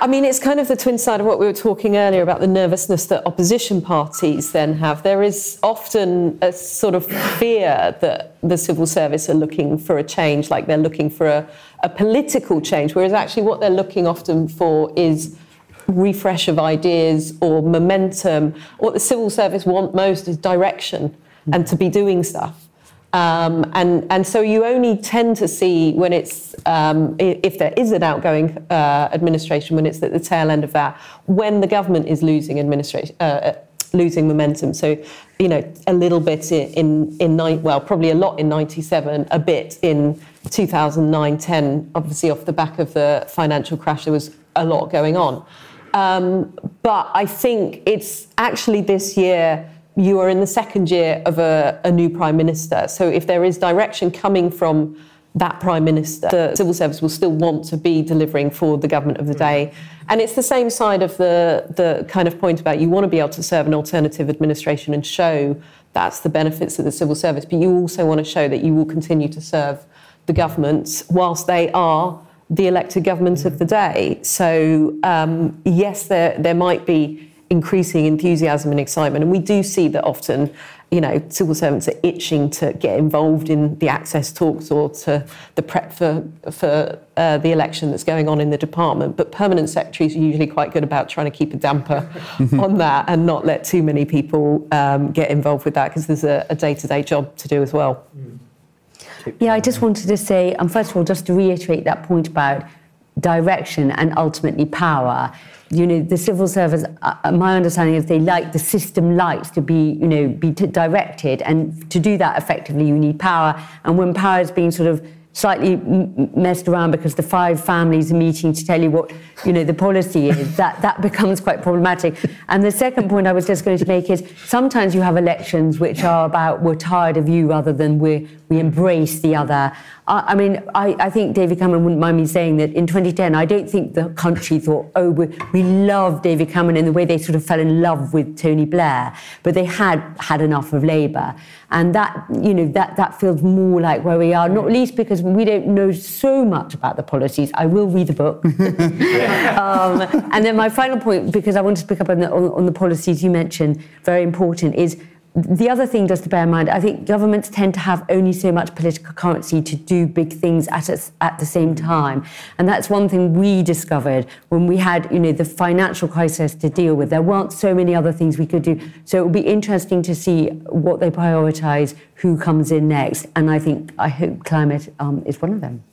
I mean, it's kind of the twin side of what we were talking earlier about the nervousness that opposition parties then have. There is often a sort of fear that the civil service are looking for a change, like they're looking for a political change, whereas actually what they're looking often for is refresh of ideas or momentum. What the civil service want most is direction and to be doing stuff. And so you only tend to see when it's, if there is an outgoing administration, when it's at the tail end of that, when the government is losing administration, losing momentum. So, you know, a little bit probably a lot in 97, a bit in 2009-10, obviously off the back of the financial crash, there was a lot going on. But I think it's actually this year... You are in the second year of a new Prime Minister. So if there is direction coming from that Prime Minister, the civil service will still want to be delivering for the government of the day. And it's the same side of the kind of point about you want to be able to serve an alternative administration and show that's the benefits of the civil service, but you also want to show that you will continue to serve the government whilst they are the elected government of the day. So, yes, there might be increasing enthusiasm and excitement. And we do see that often, you know, civil servants are itching to get involved in the access talks or to the prep for the election that's going on in the department. But permanent secretaries are usually quite good about trying to keep a damper on that and not let too many people get involved with that because there's a day-to-day job to do as well. Yeah, I just wanted to say, first of all, just to reiterate that point about direction and ultimately power. You know, the civil service, my understanding is they like the system likes to be, you know, directed. And to do that effectively, you need power. And when power is being sort of slightly messed around because the five families are meeting to tell you what, you know, the policy is, that becomes quite problematic. And the second point I was just going to make is sometimes you have elections which are about we're tired of you rather than we embrace the other. I mean, I think David Cameron wouldn't mind me saying that in 2010, I don't think the country thought, oh, we love David Cameron in the way they sort of fell in love with Tony Blair, but they had enough of Labour. And that, you know, that feels more like where we are, not least because we don't know so much about the policies. I will read the book. And then my final point, because I want to pick up on the policies you mentioned, very important, is the other thing just to bear in mind, I think governments tend to have only so much political currency to do big things at the same time. And that's one thing we discovered when we had, you know, the financial crisis to deal with. There weren't so many other things we could do. So it will be interesting to see what they prioritise, who comes in next. And I hope climate is one of them.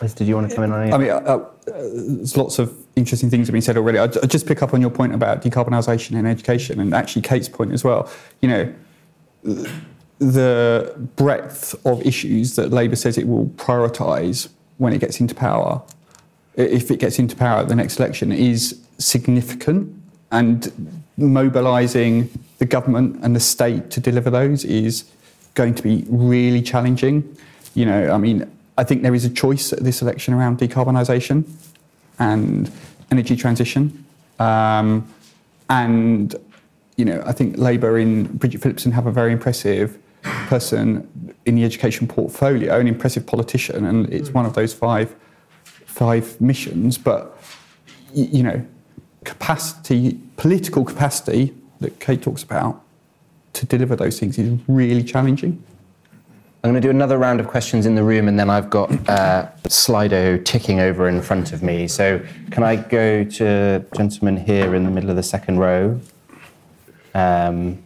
Liz, did you want to come in on any? I mean, there's lots of interesting things have been said already. I'll just pick up on your point about decarbonisation in education and actually Kate's point as well. You know, the breadth of issues that Labour says it will prioritise when it gets into power, if it gets into power at the next election, is significant, and mobilising the government and the state to deliver those is going to be really challenging. You know, I mean, I think there is a choice at this election around decarbonisation and energy transition. And, you know, I think Labour in Bridget Phillipson have a very impressive person in the education portfolio, an impressive politician, and it's one of those five missions. But, you know, capacity, political capacity that Kate talks about to deliver those things is really challenging. I'm going to do another round of questions in the room, and then I've got Slido ticking over in front of me. So can I go to gentleman here in the middle of the second row, and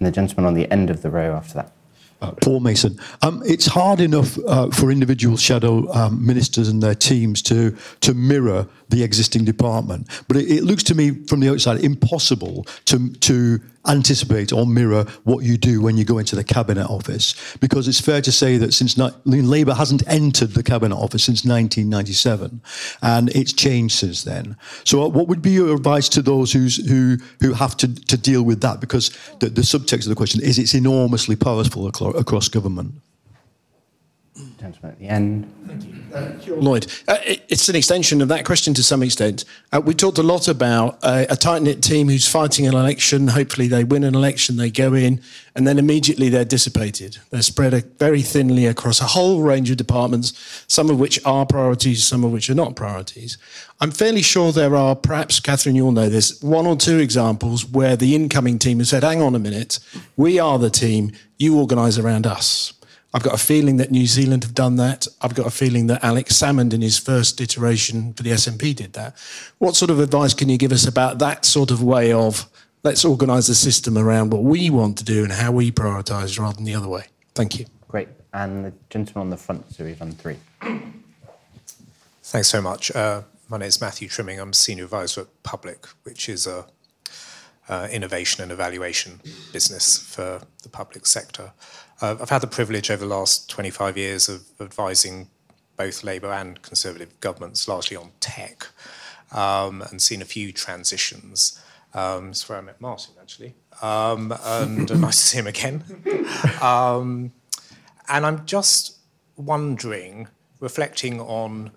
the gentleman on the end of the row after that? Paul Mason. It's hard enough for individual shadow ministers and their teams to mirror the existing department, but it looks to me from the outside impossible to anticipate or mirror what you do when you go into the Cabinet Office, because it's fair to say that since Labour hasn't entered the Cabinet Office since 1997, and it's changed since then. So what would be your advice to those who have to deal with that? Because the subtext of the question is it's enormously powerful across government. Time to make the end. Thank you. Lloyd, it's an extension of that question to some extent. We talked a lot about a tight-knit team who's fighting an election. Hopefully they win an election, they go in, and then immediately they're dissipated. They're spread very thinly across a whole range of departments, some of which are priorities, some of which are not priorities. I'm fairly sure there are, perhaps, Catherine, you'll know this, one or two examples where the incoming team has said, hang on a minute, we are the team, you organise around us. I've got a feeling that New Zealand have done that. I've got a feeling that Alex Salmond in his first iteration for the SNP did that. What sort of advice can you give us about that sort of way of let's organise the system around what we want to do and how we prioritise rather than the other way? Thank you. Great. And the gentleman on the front, so we've done three. Thanks so much. My name is Matthew Trimming. I'm Senior Advisor at Public, which is an innovation and evaluation business for the public sector. I've had the privilege over the last 25 years of advising both Labour and Conservative governments, largely on tech, and seen a few transitions. That's where I met Martin, actually. And nice to see him again. And I'm just wondering, reflecting on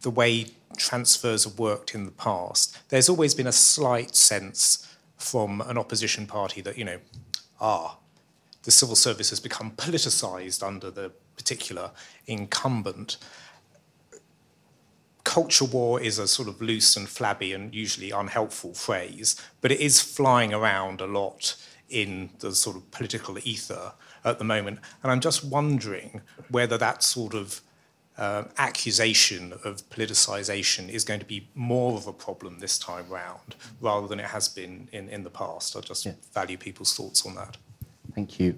the way transfers have worked in the past, there's always been a slight sense from an opposition party that, you know, the civil service has become politicised under the particular incumbent. Culture war is a sort of loose and flabby and usually unhelpful phrase, but it is flying around a lot in the sort of political ether at the moment. And I'm just wondering whether that sort of accusation of politicisation is going to be more of a problem this time round rather than it has been in the past. I just value people's thoughts on that. Thank you.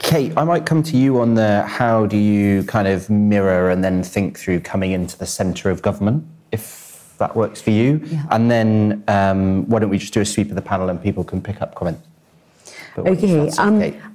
Kate, I might come to you on the how do you kind of mirror and then think through coming into the centre of government, if that works for you. Yeah. And then why don't we just do a sweep of the panel and people can pick up comments. Okay.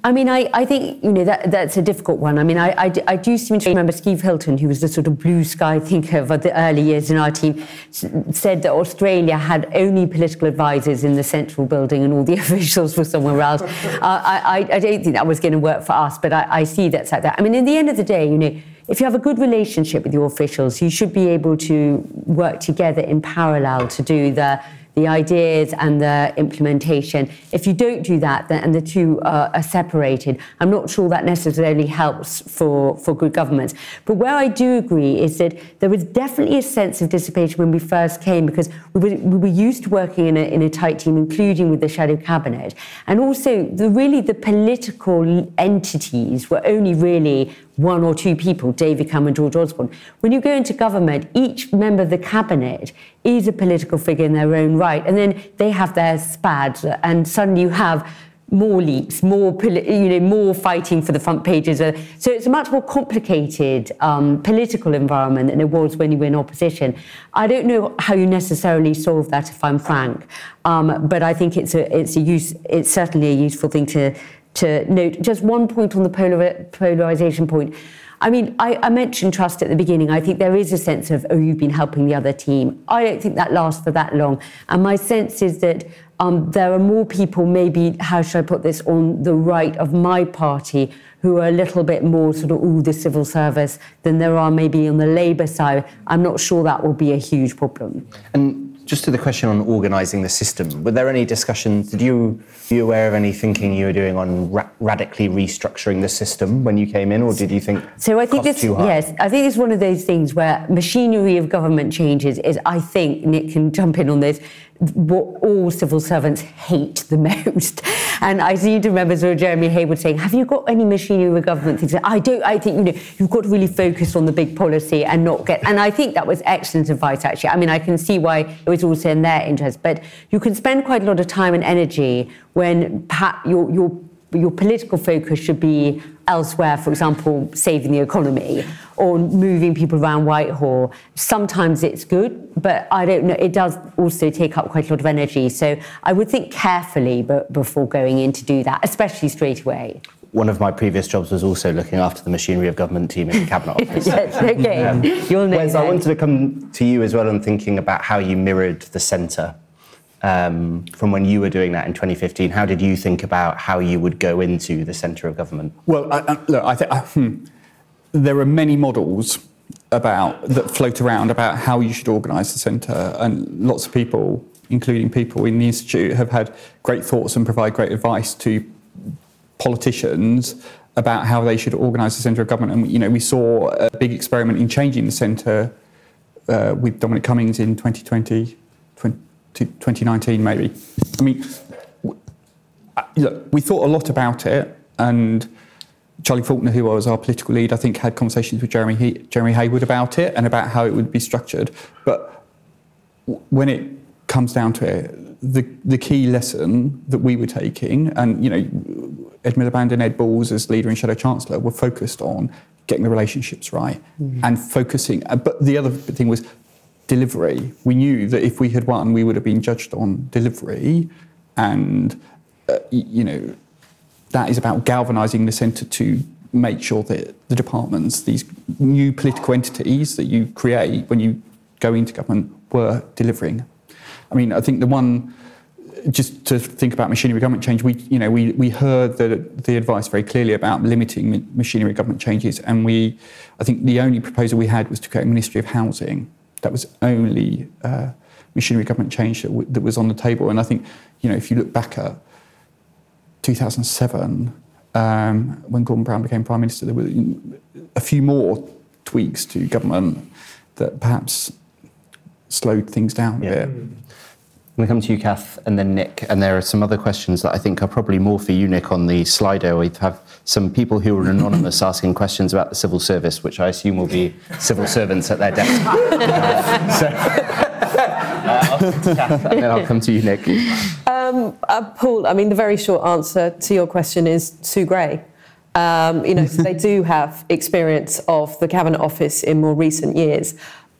I mean, I think, you know, that's a difficult one. I mean, I do seem to remember Steve Hilton, who was the sort of blue sky thinker of the early years in our team, said that Australia had only political advisers in the central building and all the officials were somewhere else. I don't think that was going to work for us, but I see that's like that. I mean, in the end of the day, you know, if you have a good relationship with your officials, you should be able to work together in parallel to do the ideas and the implementation. If you don't do that, and the two are separated, I'm not sure that necessarily helps for good governments. But where I do agree is that there was definitely a sense of dissipation when we first came, because we were used to working in a tight team, including with the shadow cabinet. And also, the political entities were only really one or two people, David Cameron, George Osborne. When you go into government, each member of the cabinet is a political figure in their own right, and then they have their spads, and suddenly you have more leaks, more fighting for the front pages. So it's a much more complicated political environment than it was when you were in opposition. I don't know how you necessarily solve that, if I'm frank, but I think it's certainly a useful thing to note. Just one point on the polarisation point. I mean, I mentioned trust at the beginning. I think there is a sense of, oh, you've been helping the other team. I don't think that lasts for that long. And my sense is that there are more people, maybe, how should I put this, on the right of my party who are a little bit more sort of, the civil service than there are maybe on the Labour side. I'm not sure that will be a huge problem. And just to the question on organising the system, were there any discussions, were you aware of any thinking you were doing on radically restructuring the system when you came in, or did you think I think it's one of those things where machinery of government changes is, I think, Nick can jump in on this, what all civil servants hate the most. And I seem to remember Sir Jeremy Heywood saying, have you got any machinery of government things? I think, you know, you've got to really focus on the big policy and not get... And I think that was excellent advice, actually. I mean, I can see why it was also in their interest. But you can spend quite a lot of time and energy when your your political focus should be elsewhere, for example, saving the economy or moving people around Whitehall. Sometimes it's good, but I don't know. It does also take up quite a lot of energy. So I would think carefully before going in to do that, especially straight away. One of my previous jobs was also looking after the machinery of government team in the Cabinet Office. Yes, OK. You'll know Wes, I wanted to come to you as well and thinking about how you mirrored the centre from when you were doing that in 2015. How did you think about how you would go into the centre of government? Well, I think there are many models that float around about how you should organise the centre, and lots of people, including people in the Institute, have had great thoughts and provide great advice to politicians about how they should organise the centre of government. And, you know, we saw a big experiment in changing the centre with Dominic Cummings in 2019, maybe. I mean, look, we thought a lot about it, and Charlie Faulkner, who was our political lead, I think had conversations with Jeremy Heywood about it and about how it would be structured. But when it comes down to it, the key lesson that we were taking, and, you know, Ed Miliband and Ed Balls as leader and shadow chancellor were focused on getting the relationships right and focusing. But the other thing was delivery. We knew that if we had won, we would have been judged on delivery. And, you know, that is about galvanising the centre to make sure that the departments, these new political entities that you create when you go into government, were delivering. I mean, I think the one, just to think about machinery government change, we heard the advice very clearly about limiting machinery government changes, and I think the only proposal we had was to create a Ministry of Housing. That was only machinery government change that was on the table. And I think, you know, if you look back at 2007, when Gordon Brown became Prime Minister, there were a few more tweaks to government that perhaps slowed things down a bit. I'm going to come to you, Kath, and then Nick. And there are some other questions that I think are probably more for you, Nick, on the Slido. We have some people who are anonymous asking questions about the civil service, which I assume will be civil servants at their desk. I'll come to Kath, and then I'll come to you, Nick. Paul, I mean, the very short answer to your question is Sue Gray. You know, so they do have experience of the Cabinet Office in more recent years.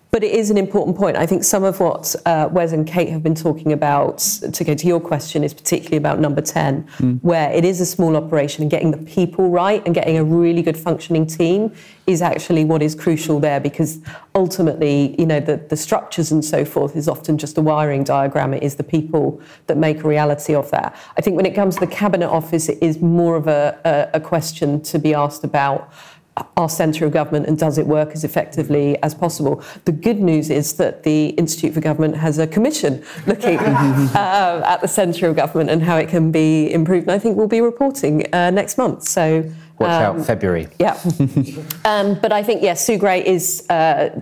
But it is an important point. I think some of what Wes and Kate have been talking about, to go to your question, is particularly about number 10, where it is a small operation, and getting the people right and getting a really good functioning team is actually what is crucial there, because ultimately, you know, the structures and so forth is often just a wiring diagram. It is the people that make a reality of that. I think when it comes to the Cabinet Office, it is more of a question to be asked about our centre of government and does it work as effectively as possible. The good news is that the Institute for Government has a commission looking at the centre of government and how it can be improved. And I think we'll be reporting next month. So watch out, February. Yeah. But I think, yes, Sue Gray is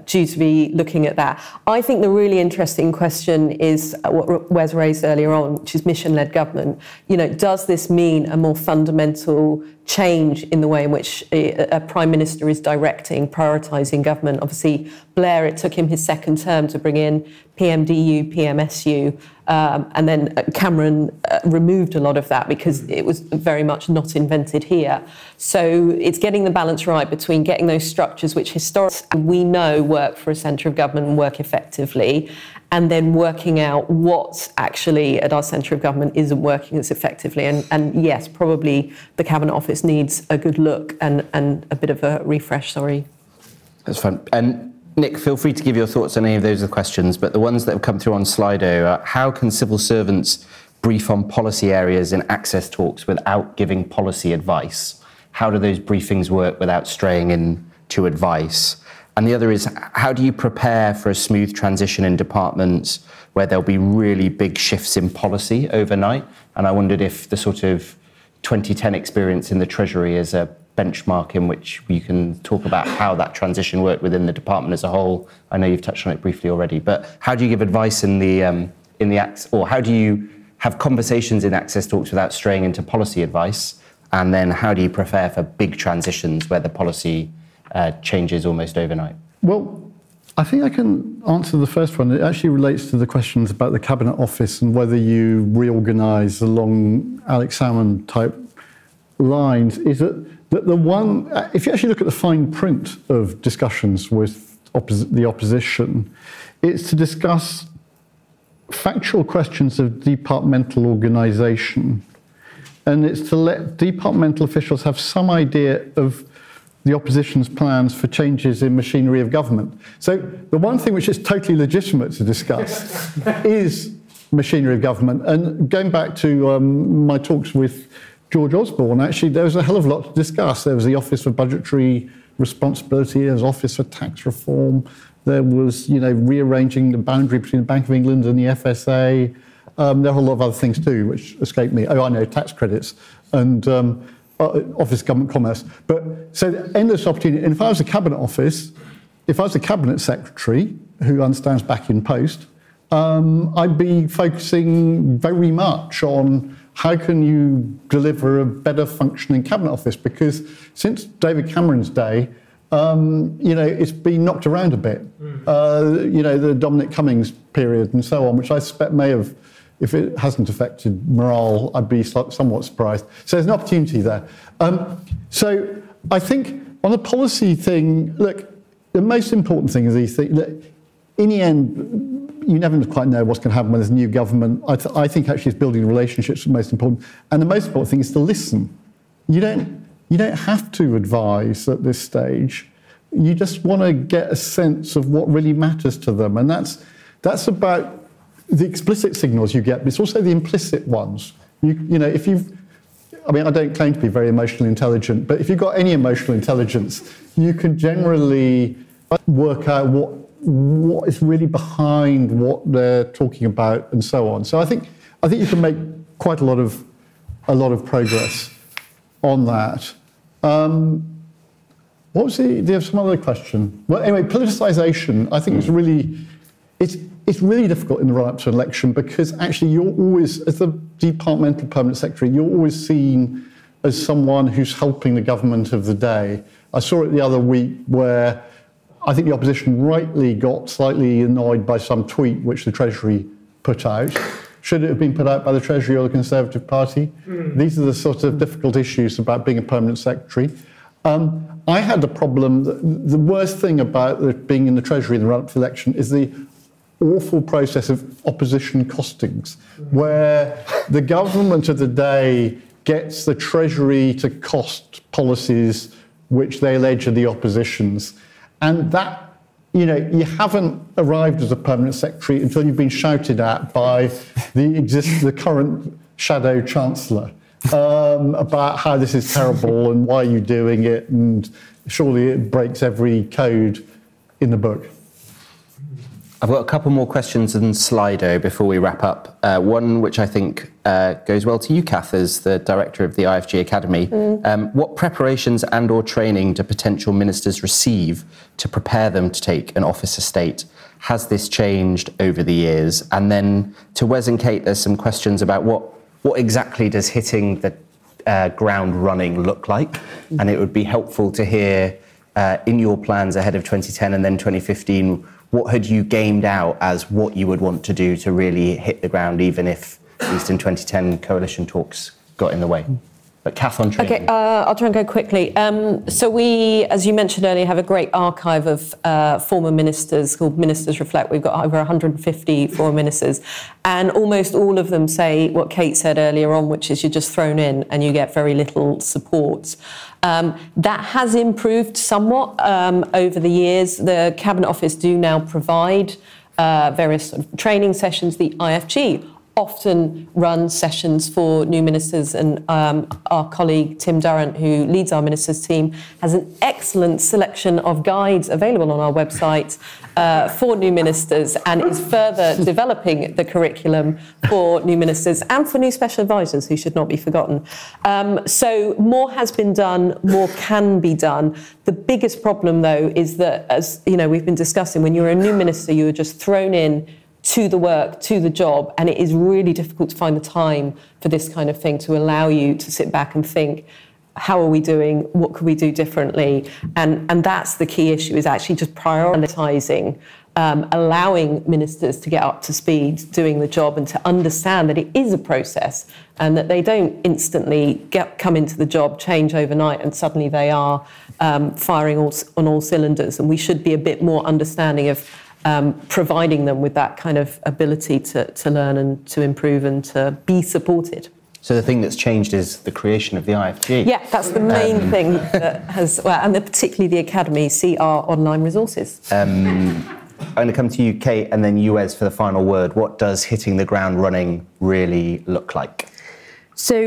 due to be looking at that. I think the really interesting question is what Wes raised earlier on, which is mission-led government. You know, does this mean a more fundamental change in the way in which a Prime Minister is directing, prioritising government? Obviously, Blair, it took him his second term to bring in PMDU, PMSU, and then Cameron removed a lot of that because it was very much not invented here. So it's getting the balance right between getting those structures which historically we know work for a centre of government and work effectively, and then working out what actually at our centre of government isn't working as effectively. And yes, probably the Cabinet Office needs a good look and a bit of a refresh, sorry. That's fine. And Nick, feel free to give your thoughts on any of those other questions, but the ones that have come through on Slido are how can civil servants brief on policy areas in access talks without giving policy advice? How do those briefings work without straying into advice? And the other is how do you prepare for a smooth transition in departments where there'll be really big shifts in policy overnight? And I wondered if the sort of 2010 experience in the Treasury is a benchmark in which you can talk about how that transition worked within the department as a whole. I know you've touched on it briefly already, but how do you give advice or how do you have conversations in access talks without straying into policy advice? And then how do you prepare for big transitions where the policy changes almost overnight? Well, I think I can answer the first one. It actually relates to the questions about the Cabinet Office and whether you reorganise along Alex Salmond type lines is that the one, if you actually look at the fine print of discussions with the opposition, it's to discuss factual questions of departmental organisation, and it's to let departmental officials have some idea of the opposition's plans for changes in machinery of government. So the one thing which is totally legitimate to discuss is machinery of government. And going back to my talks with George Osborne, actually there was a hell of a lot to discuss. There was the Office for Budgetary Responsibility, there was Office for Tax Reform, there was, rearranging the boundary between the Bank of England and the FSA. There are a lot of other things too, which escaped me. Oh, I know, tax credits and Office of Government Commerce. But so endless opportunity. And if I was a cabinet office, if I was a cabinet secretary who understands back in post, I'd be focusing very much on how can you deliver a better functioning cabinet office, because since David Cameron's day, it's been knocked around a bit. The Dominic Cummings period and so on, which I suspect may have, if it hasn't affected morale, I'd be somewhat surprised. So there's an opportunity there. So I think on the policy thing, look, the most important thing is these things. In the end, you never quite know what's going to happen when there's a new government. I think actually it's building relationships is the most important. And the most important thing is to listen. You don't have to advise at this stage. You just want to get a sense of what really matters to them. And that's about the explicit signals you get, but it's also the implicit ones. I don't claim to be very emotionally intelligent, but if you've got any emotional intelligence, you can generally work out what is really behind what they're talking about and so on. So I think you can make quite a lot of progress on that. What was the? Do you have some other question? Well, anyway, politicisation. I think it's really difficult in the run-up to an election, because actually you're always, as the departmental permanent secretary, you're always seen as someone who's helping the government of the day. I saw it the other week where I think the opposition rightly got slightly annoyed by some tweet which the Treasury put out. Should it have been put out by the Treasury or the Conservative Party? These are the sort of difficult issues about being a permanent secretary. I had the problem, the worst thing about being in the Treasury in the run-up to the election is the awful process of opposition costings, where the government of the day gets the Treasury to cost policies which they allege are the opposition's. And that, you haven't arrived as a permanent secretary until you've been shouted at by the current shadow chancellor about how this is terrible and why you're doing it, and surely it breaks every code in the book. I've got a couple more questions in Slido before we wrap up. One which I think goes well to you, Kath, as the director of the IFG Academy. What preparations and or training do potential ministers receive to prepare them to take an office estate? Has this changed over the years? And then to Wes and Kate, there's some questions about what exactly does hitting the ground running look like? And it would be helpful to hear in your plans ahead of 2010 and then 2015, what had you gamed out as what you would want to do to really hit the ground, even if, at least in 2010, coalition talks got in the way? But Kath, on training. Okay, I'll try and go quickly. So we, as you mentioned earlier, have a great archive of former ministers called Ministers Reflect. We've got over 150 former ministers, and almost all of them say what Kate said earlier on, which is you're just thrown in and you get very little support. That has improved somewhat over the years. The Cabinet Office do now provide various sort of training sessions. The IFG often run sessions for new ministers, and our colleague Tim Durrant, who leads our ministers team, has an excellent selection of guides available on our website for new ministers, and is further developing the curriculum for new ministers and for new special advisors, who should not be forgotten. So more has been done, more can be done. The biggest problem, though, is that, as we've been discussing, when you're a new minister, you are just thrown in to the work, to the job, and it is really difficult to find the time for this kind of thing to allow you to sit back and think, how are we doing? What could we do differently? And that's the key issue, is actually just prioritising allowing ministers to get up to speed, doing the job, and to understand that it is a process and that they don't instantly come into the job, change overnight, and suddenly they are firing on all cylinders. And we should be a bit more understanding of providing them with that kind of ability to learn and to improve and to be supported. So the thing that's changed is the creation of the IFG. Yeah, that's the main thing that has, well, and particularly the Academy CR online resources. I'm going to come to you, Kate, and then you, Wes, for the final word. What does hitting the ground running really look like? So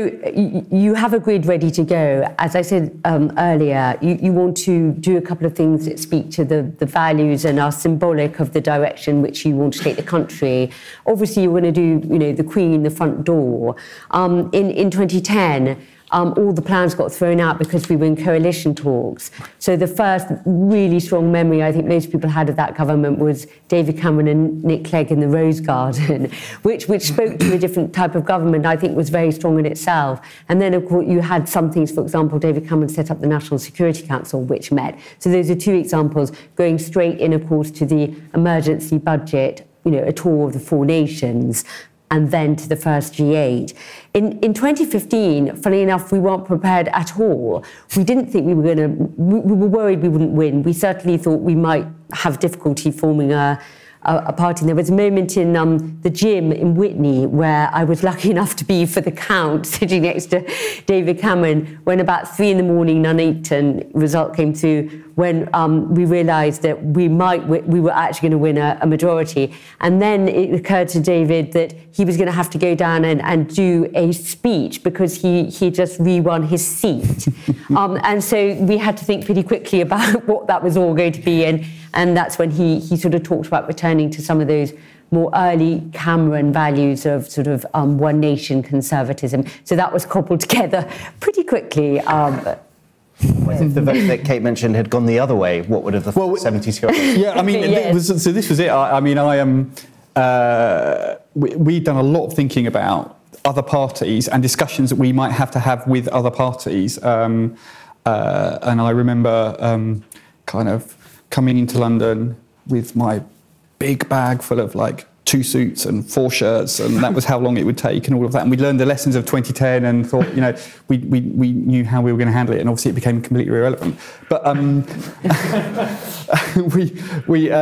you have a grid ready to go. As I said earlier, you want to do a couple of things that speak to the values and are symbolic of the direction which you want to take the country. Obviously, you're going to do, the Queen, the front door. In 2010, all the plans got thrown out because we were in coalition talks. So the first really strong memory I think most people had of that government was David Cameron and Nick Clegg in the Rose Garden, which spoke to a different type of government, I think was very strong in itself. And then, of course, you had some things, for example, David Cameron set up the National Security Council, which met. So those are two examples, going straight in, of course, to the emergency budget, a tour of the four nations, and then to the first G8. In 2015, funny enough, we weren't prepared at all. We didn't think we were we were worried we wouldn't win. We certainly thought we might have difficulty forming a party. And there was a moment in the gym in Whitney where I was lucky enough to be for the count, sitting next to David Cameron, when about 3 a.m, Nuneaton result came through, when we realised that we were actually going to win a majority. And then it occurred to David that he was going to have to go down and do a speech because he just re-won his seat. And so we had to think pretty quickly about what that was all going to be. And that's when he sort of talked about returning to some of those more early Cameron values of sort of one nation conservatism. So that was cobbled together pretty quickly. If the vote that Kate mentioned had gone the other way, what would have the 72 hours? Yeah, I mean, so this was it. We'd done a lot of thinking about other parties and discussions that we might have to have with other parties. And I remember kind of coming into London with my big bag full of, 2 suits and 4 shirts, and that was how long it would take and all of that. And we learned the lessons of 2010 and thought, we knew how we were going to handle it, and obviously it became completely irrelevant. But we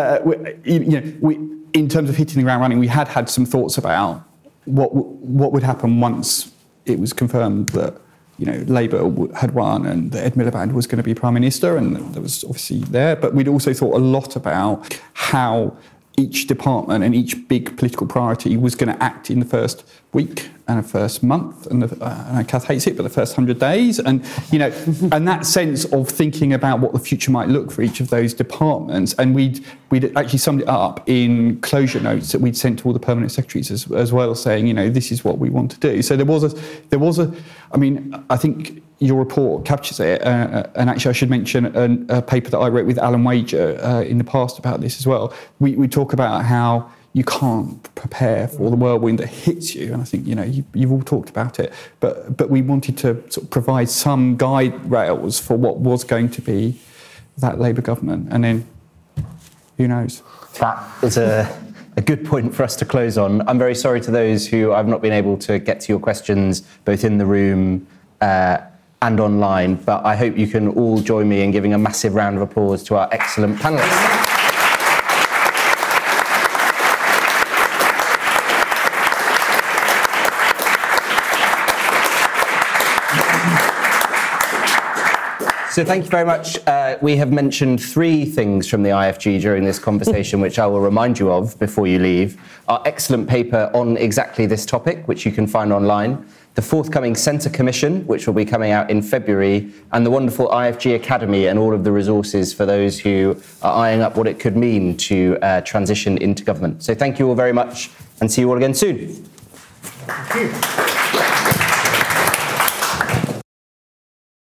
in terms of hitting the ground running, we had some thoughts about what would happen once it was confirmed that, Labour had won and Ed Miliband was going to be Prime Minister, and that was obviously there. But we'd also thought a lot about how each department and each big political priority was going to act in the first week and the first month, and I know Kath hates it, but the first 100 days, and and that sense of thinking about what the future might look for each of those departments. And we'd actually summed it up in closure notes that we'd sent to all the permanent secretaries as well, saying this is what we want to do. So there was a. I mean, I think your report captures it, and actually I should mention a paper that I wrote with Alan Wager in the past about this as well. We talk about how you can't prepare for the whirlwind that hits you, and I think you've all talked about it, but we wanted to sort of provide some guide rails for what was going to be that Labour government, and then who knows. That is a good point for us to close on. I'm very sorry to those who I've not been able to get to your questions, both in the room and online, but I hope you can all join me in giving a massive round of applause to our excellent panellists. So thank you very much. We have mentioned 3 things from the IFG during this conversation, which I will remind you of before you leave. Our excellent paper on exactly this topic, which you can find online, the forthcoming Centre Commission, which will be coming out in February, and the wonderful IFG Academy and all of the resources for those who are eyeing up what it could mean to transition into government. So thank you all very much, and see you all again soon. Thank you.